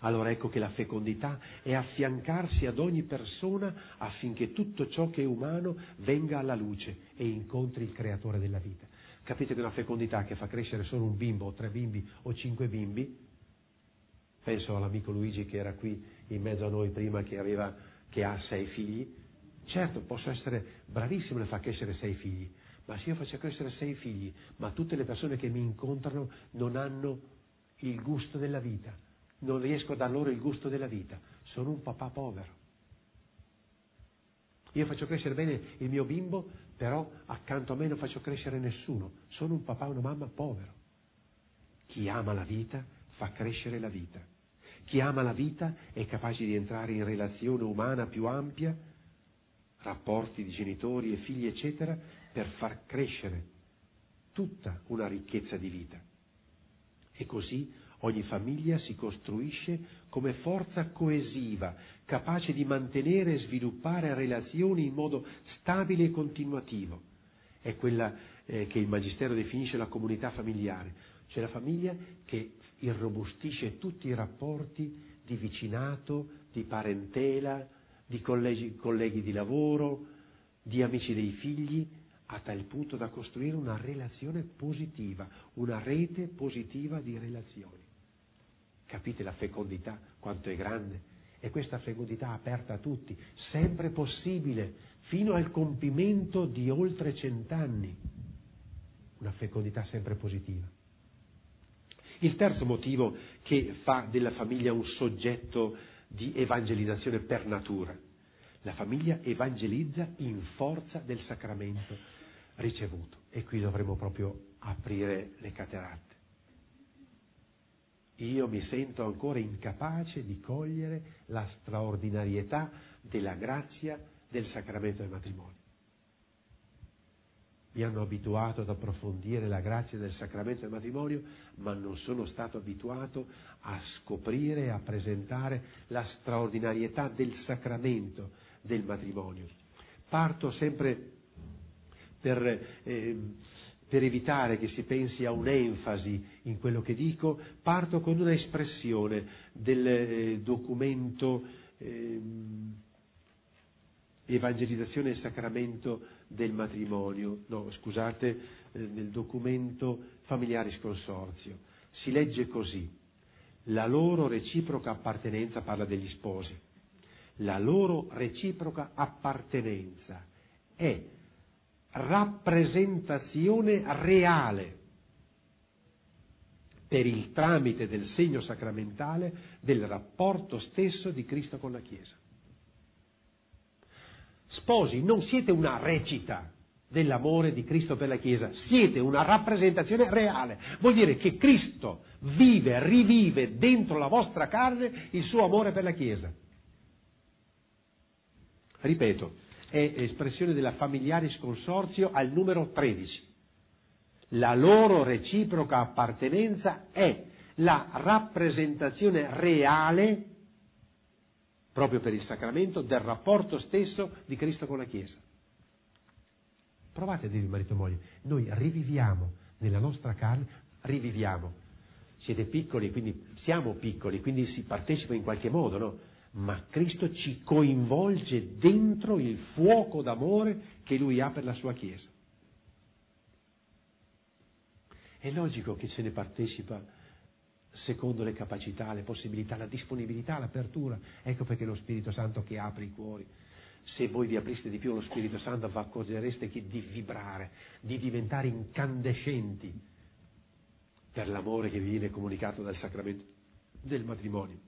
Allora ecco che la fecondità è affiancarsi ad ogni persona affinché tutto ciò che è umano venga alla luce e incontri il creatore della vita. Capite che una fecondità che fa crescere solo un bimbo o 3 bimbi o 5 bimbi, penso all'amico Luigi che era qui in mezzo a noi prima che ha 6 figli, certo posso essere bravissimo nel far crescere 6 figli, ma se io faccio crescere 6 figli, ma tutte le persone che mi incontrano non hanno il gusto della vita, non riesco a dar loro il gusto della vita, sono un papà povero. Io faccio crescere bene il mio bimbo, però accanto a me non faccio crescere nessuno, sono un papà e una mamma povero. Chi ama la vita fa crescere la vita. Chi ama la vita è capace di entrare in relazione umana più ampia, rapporti di genitori e figli eccetera, per far crescere tutta una ricchezza di vita. E così ogni famiglia si costruisce come forza coesiva, capace di mantenere e sviluppare relazioni in modo stabile e continuativo. È quella che il Magistero definisce la comunità familiare, cioè la famiglia che irrobustisce tutti i rapporti di vicinato, di parentela, di colleghi di lavoro, di amici dei figli, a tal punto da costruire una relazione positiva, una rete positiva di relazioni. Capite la fecondità quanto è grande? E questa fecondità aperta a tutti, sempre possibile, fino al compimento di oltre 100 anni. Una fecondità sempre positiva. Il terzo motivo che fa della famiglia un soggetto di evangelizzazione per natura: la famiglia evangelizza in forza del sacramento ricevuto, e qui dovremmo proprio aprire le cataratte. Io mi sento ancora incapace di cogliere la straordinarietà della grazia del sacramento del matrimonio. Mi hanno abituato ad approfondire la grazia del sacramento del matrimonio, ma non sono stato abituato a scoprire e a presentare la straordinarietà del sacramento del matrimonio. Parto sempre per evitare che si pensi a un'enfasi in quello che dico, parto con una espressione del documento Evangelizzazione e Sacramento del Matrimonio, nel documento Familiaris Consorzio. Si legge così: la loro reciproca appartenenza, parla degli sposi, la loro reciproca appartenenza è rappresentazione reale per il tramite del segno sacramentale del rapporto stesso di Cristo con la Chiesa. Sposi, non siete una recita dell'amore di Cristo per la Chiesa, siete una rappresentazione reale. Vuol dire che Cristo vive, rivive dentro la vostra carne il suo amore per la Chiesa. Ripeto, è espressione della Familiaris Consortio al numero 13. La loro reciproca appartenenza è la rappresentazione reale, proprio per il sacramento, del rapporto stesso di Cristo con la Chiesa. Provate a dirvi, marito e moglie: noi riviviamo nella nostra carne, riviviamo. Siete piccoli, quindi siamo piccoli, quindi si partecipa in qualche modo, no? Ma Cristo ci coinvolge dentro il fuoco d'amore che Lui ha per la sua Chiesa. È logico che se ne partecipa secondo le capacità, le possibilità, la disponibilità, l'apertura. Ecco perché lo Spirito Santo che apre i cuori. Se voi vi apriste di più allo Spirito Santo, vi accorgereste che di vibrare, di diventare incandescenti per l'amore che vi viene comunicato dal sacramento del matrimonio.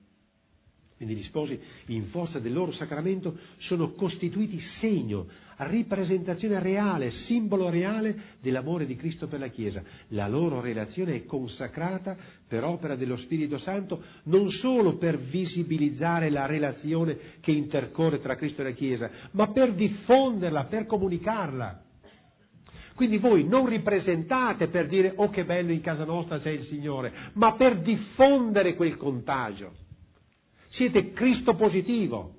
Quindi gli sposi, in forza del loro sacramento, sono costituiti segno, ripresentazione reale, simbolo reale dell'amore di Cristo per la Chiesa. La loro relazione è consacrata per opera dello Spirito Santo, non solo per visibilizzare la relazione che intercorre tra Cristo e la Chiesa, ma per diffonderla, per comunicarla. Quindi voi non ripresentate per dire: oh, che bello, in casa nostra c'è il Signore, ma per diffondere quel contagio. Siete Cristo positivo,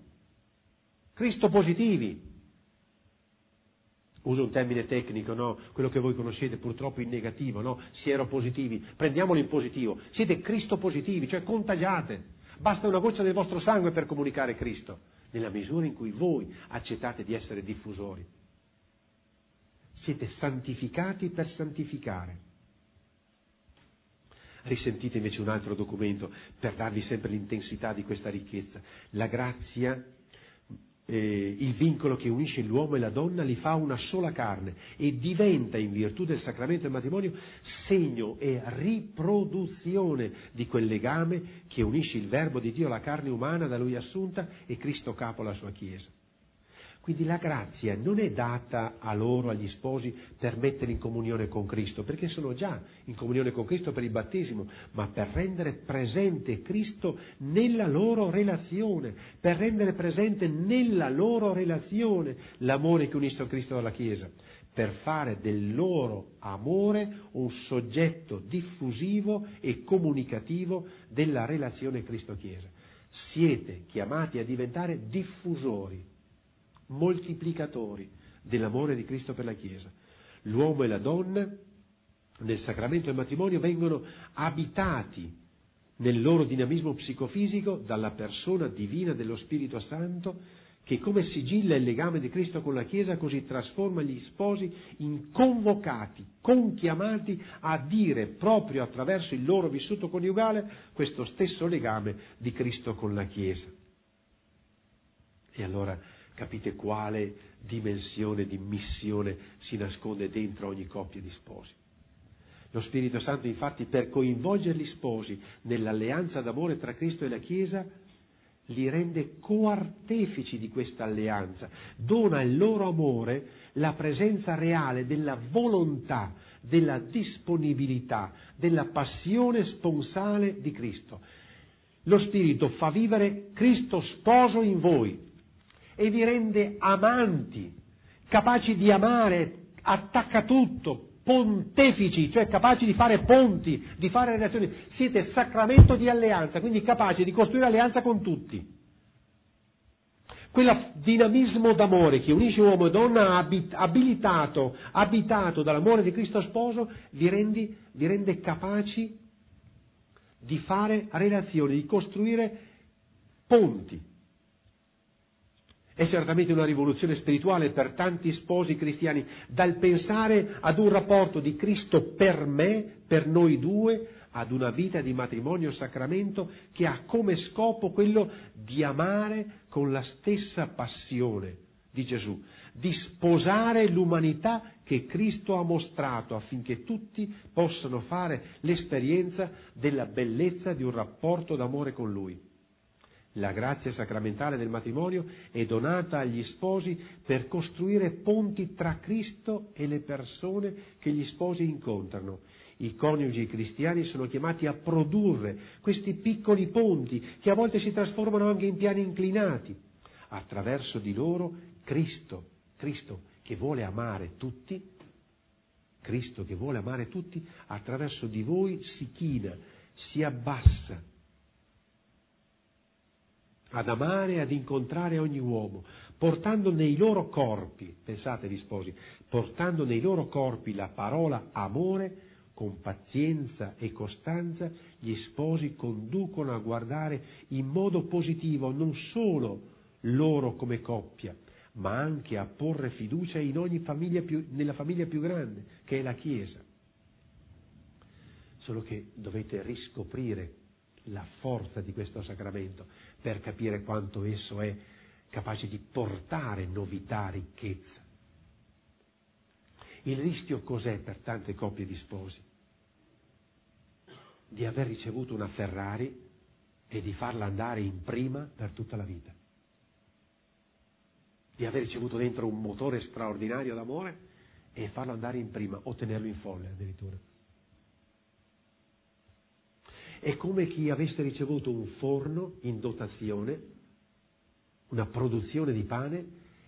Cristo positivi. Uso un termine tecnico, no? Quello che voi conoscete purtroppo in negativo, no? Siero positivi, prendiamolo in positivo. Siete Cristo positivi, cioè contagiate. Basta una goccia del vostro sangue per comunicare Cristo, nella misura in cui voi accettate di essere diffusori. Siete santificati per santificare. Risentite invece un altro documento per darvi sempre l'intensità di questa ricchezza. La grazia, il vincolo che unisce l'uomo e la donna, li fa una sola carne e diventa, in virtù del sacramento del matrimonio, segno e riproduzione di quel legame che unisce il Verbo di Dio alla carne umana da Lui assunta e Cristo capo alla sua Chiesa. Quindi la grazia non è data a loro, agli sposi, per metterli in comunione con Cristo, perché sono già in comunione con Cristo per il battesimo, ma per rendere presente Cristo nella loro relazione, per rendere presente nella loro relazione l'amore che unisce Cristo alla Chiesa, per fare del loro amore un soggetto diffusivo e comunicativo della relazione Cristo-Chiesa. Siete chiamati a diventare diffusori, moltiplicatori dell'amore di Cristo per la Chiesa. L'uomo e la donna nel sacramento del matrimonio vengono abitati nel loro dinamismo psicofisico dalla persona divina dello Spirito Santo, che come sigilla il legame di Cristo con la Chiesa, così trasforma gli sposi in convocati, conchiamati a dire, proprio attraverso il loro vissuto coniugale, questo stesso legame di Cristo con la Chiesa. E allora capite quale dimensione di missione si nasconde dentro ogni coppia di sposi. Lo Spirito Santo, infatti, per coinvolgere gli sposi nell'alleanza d'amore tra Cristo e la Chiesa, li rende coartefici di questa alleanza, dona al loro amore la presenza reale della volontà, della disponibilità, della passione sponsale di Cristo. Lo Spirito fa vivere Cristo sposo in voi e vi rende amanti, capaci di amare, attaccatutto, pontefici, cioè capaci di fare ponti, di fare relazioni. Siete sacramento di alleanza, quindi capaci di costruire alleanza con tutti. Quel dinamismo d'amore che unisce uomo e donna abitato dall'amore di Cristo sposo, vi rende capaci di fare relazioni, di costruire ponti. È certamente una rivoluzione spirituale per tanti sposi cristiani, dal pensare ad un rapporto di Cristo per me, per noi due, ad una vita di matrimonio sacramento che ha come scopo quello di amare con la stessa passione di Gesù, di sposare l'umanità che Cristo ha mostrato affinché tutti possano fare l'esperienza della bellezza di un rapporto d'amore con Lui. La grazia sacramentale del matrimonio è donata agli sposi per costruire ponti tra Cristo e le persone che gli sposi incontrano. I coniugi cristiani sono chiamati a produrre questi piccoli ponti che a volte si trasformano anche in piani inclinati. Attraverso di loro Cristo che vuole amare tutti, attraverso di voi si china, si abbassa ad amare e ad incontrare ogni uomo, portando nei loro corpi la parola amore. Con pazienza e costanza gli sposi conducono a guardare in modo positivo non solo loro come coppia, ma anche a porre fiducia in ogni famiglia nella famiglia più grande, che è la Chiesa. Solo che dovete riscoprire la forza di questo sacramento per capire quanto esso è capace di portare novità, ricchezza. Il rischio cos'è per tante coppie di sposi? Di aver ricevuto una Ferrari e di farla andare in prima per tutta la vita. Di aver ricevuto dentro un motore straordinario d'amore e farlo andare in prima, o tenerlo in folle addirittura. È come chi avesse ricevuto un forno in dotazione, una produzione di pane,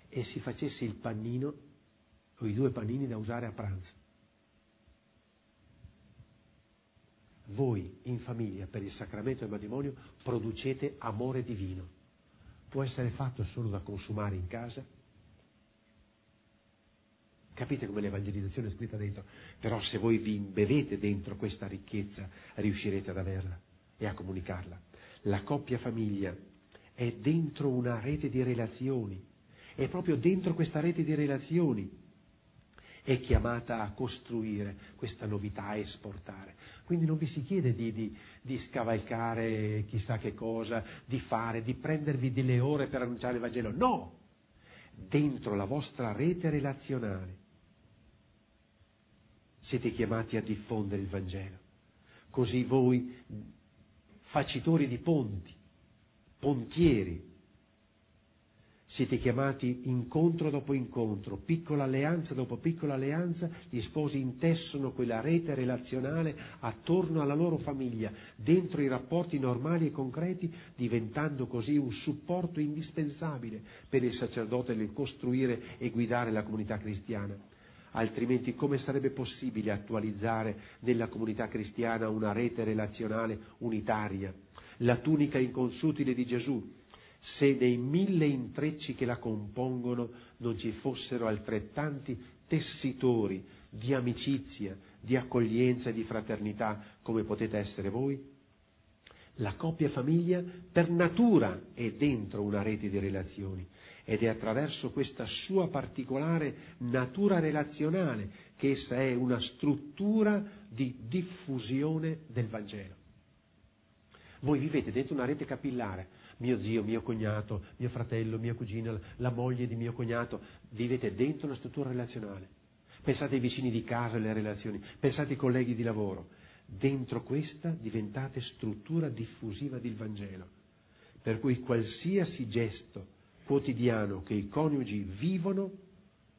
e si facesse il panino o i due panini da usare a pranzo. Voi in famiglia, per il sacramento del matrimonio, producete amore divino. Può essere fatto solo da consumare in casa? Capite come l'evangelizzazione è scritta dentro? Però se voi vi imbevete dentro questa ricchezza, riuscirete ad averla e a comunicarla. La coppia famiglia è dentro una rete di relazioni, è proprio dentro questa rete di relazioni è chiamata a costruire questa novità, a esportare. Quindi non vi si chiede di scavalcare chissà che cosa, di fare, di prendervi delle ore per annunciare il Vangelo. No! Dentro la vostra rete relazionale siete chiamati a diffondere il Vangelo, così voi, facitori di ponti, pontieri, siete chiamati incontro dopo incontro, piccola alleanza dopo piccola alleanza, gli sposi intessono quella rete relazionale attorno alla loro famiglia, dentro i rapporti normali e concreti, diventando così un supporto indispensabile per il sacerdote nel costruire e guidare la comunità cristiana. Altrimenti come sarebbe possibile attualizzare nella comunità cristiana una rete relazionale unitaria? La tunica inconsutile di Gesù, se dei 1000 intrecci che la compongono non ci fossero altrettanti tessitori di amicizia, di accoglienza e di fraternità come potete essere voi? La coppia famiglia per natura è dentro una rete di relazioni. Ed è attraverso questa sua particolare natura relazionale che essa è una struttura di diffusione del Vangelo. Voi vivete dentro una rete capillare, mio zio, mio cognato, mio fratello, mia cugina, la moglie di mio cognato, vivete dentro una struttura relazionale. pensate ai vicini di casa, alle relazioni, pensate ai colleghi di lavoro. Dentro questa diventate struttura diffusiva del Vangelo, per cui qualsiasi gesto quotidiano che i coniugi vivono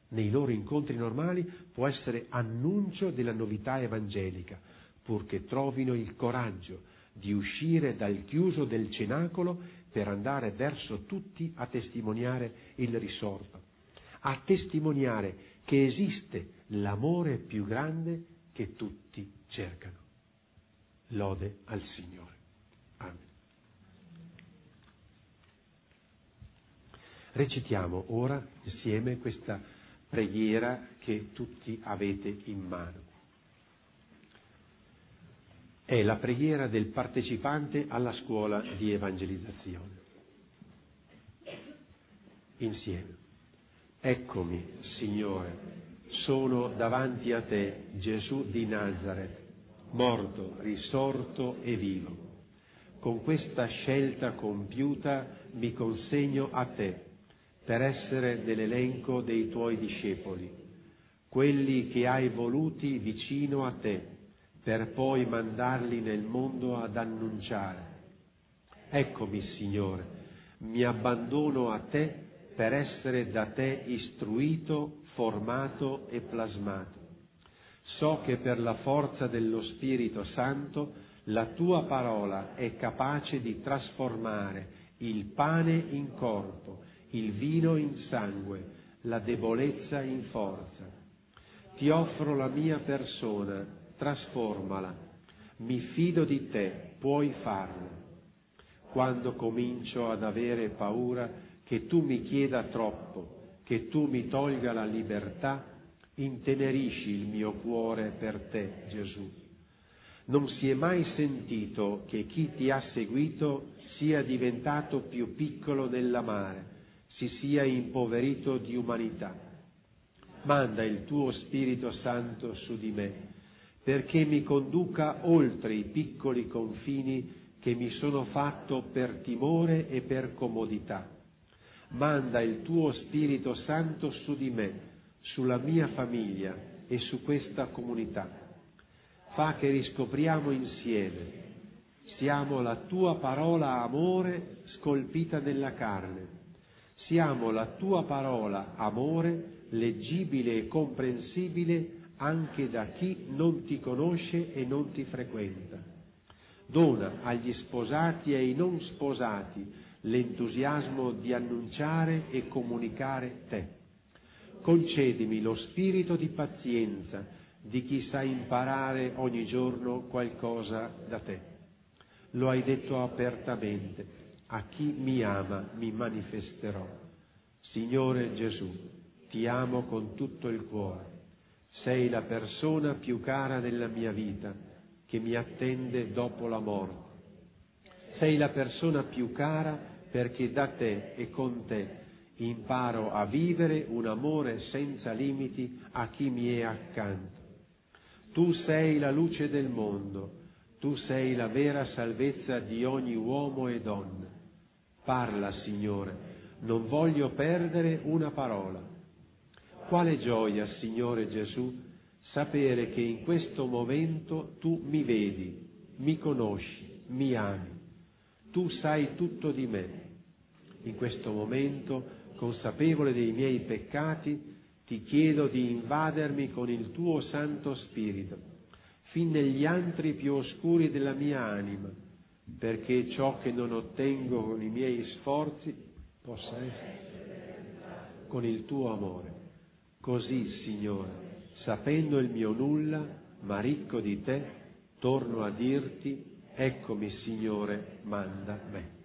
nei loro incontri normali può essere annuncio della novità evangelica, purché trovino il coraggio di uscire dal chiuso del cenacolo per andare verso tutti a testimoniare il risorto, a testimoniare che esiste l'amore più grande che tutti cercano. Lode al Signore. Amen. Recitiamo ora insieme questa preghiera che tutti avete in mano. È la preghiera del partecipante alla scuola di evangelizzazione. Insieme. Eccomi, Signore, sono davanti a te, Gesù di Nazaret, morto, risorto e vivo. Con questa scelta compiuta mi consegno a te per essere nell'elenco dei tuoi discepoli, quelli che hai voluti vicino a te, per poi mandarli nel mondo ad annunciare. Eccomi, Signore, mi abbandono a te per essere da te istruito, formato e plasmato. So che per la forza dello Spirito Santo la tua parola è capace di trasformare il pane in corpo, il vino in sangue, la debolezza in forza. Ti offro la mia persona, trasformala, mi fido di te, puoi farlo. Quando comincio ad avere paura che tu mi chieda troppo, che tu mi tolga la libertà, intenerisci il mio cuore per te, Gesù. Non si è mai sentito che chi ti ha seguito sia diventato più piccolo nell'amare, si sia impoverito di umanità. Manda il tuo Spirito Santo su di me, perché mi conduca oltre i piccoli confini che mi sono fatto per timore e per comodità. Manda il tuo Spirito Santo su di me, sulla mia famiglia e su questa comunità. Fa che riscopriamo insieme. Siamo la tua parola amore scolpita nella carne. Siamo la tua parola amore leggibile e comprensibile anche da chi non ti conosce e non ti frequenta. Dona agli sposati e ai non sposati l'entusiasmo di annunciare e comunicare te. Concedimi lo spirito di pazienza di chi sa imparare ogni giorno qualcosa da te. Lo hai detto apertamente: a chi mi ama mi manifesterò. Signore Gesù, ti amo con tutto il cuore. Sei la persona più cara della mia vita, che mi attende dopo la morte. Sei la persona più cara perché da te e con te imparo a vivere un amore senza limiti a chi mi è accanto. Tu sei la luce del mondo, tu sei la vera salvezza di ogni uomo e donna. Parla, Signore, non voglio perdere una parola. Quale gioia, Signore Gesù, sapere che in questo momento tu mi vedi, mi conosci, mi ami. Tu sai tutto di me. In questo momento, consapevole dei miei peccati, ti chiedo di invadermi con il tuo Santo Spirito, fin negli antri più oscuri della mia anima, perché ciò che non ottengo con i miei sforzi possa essere con il tuo amore. Così, Signore, sapendo il mio nulla, ma ricco di te, torno a dirti: eccomi, Signore, manda me.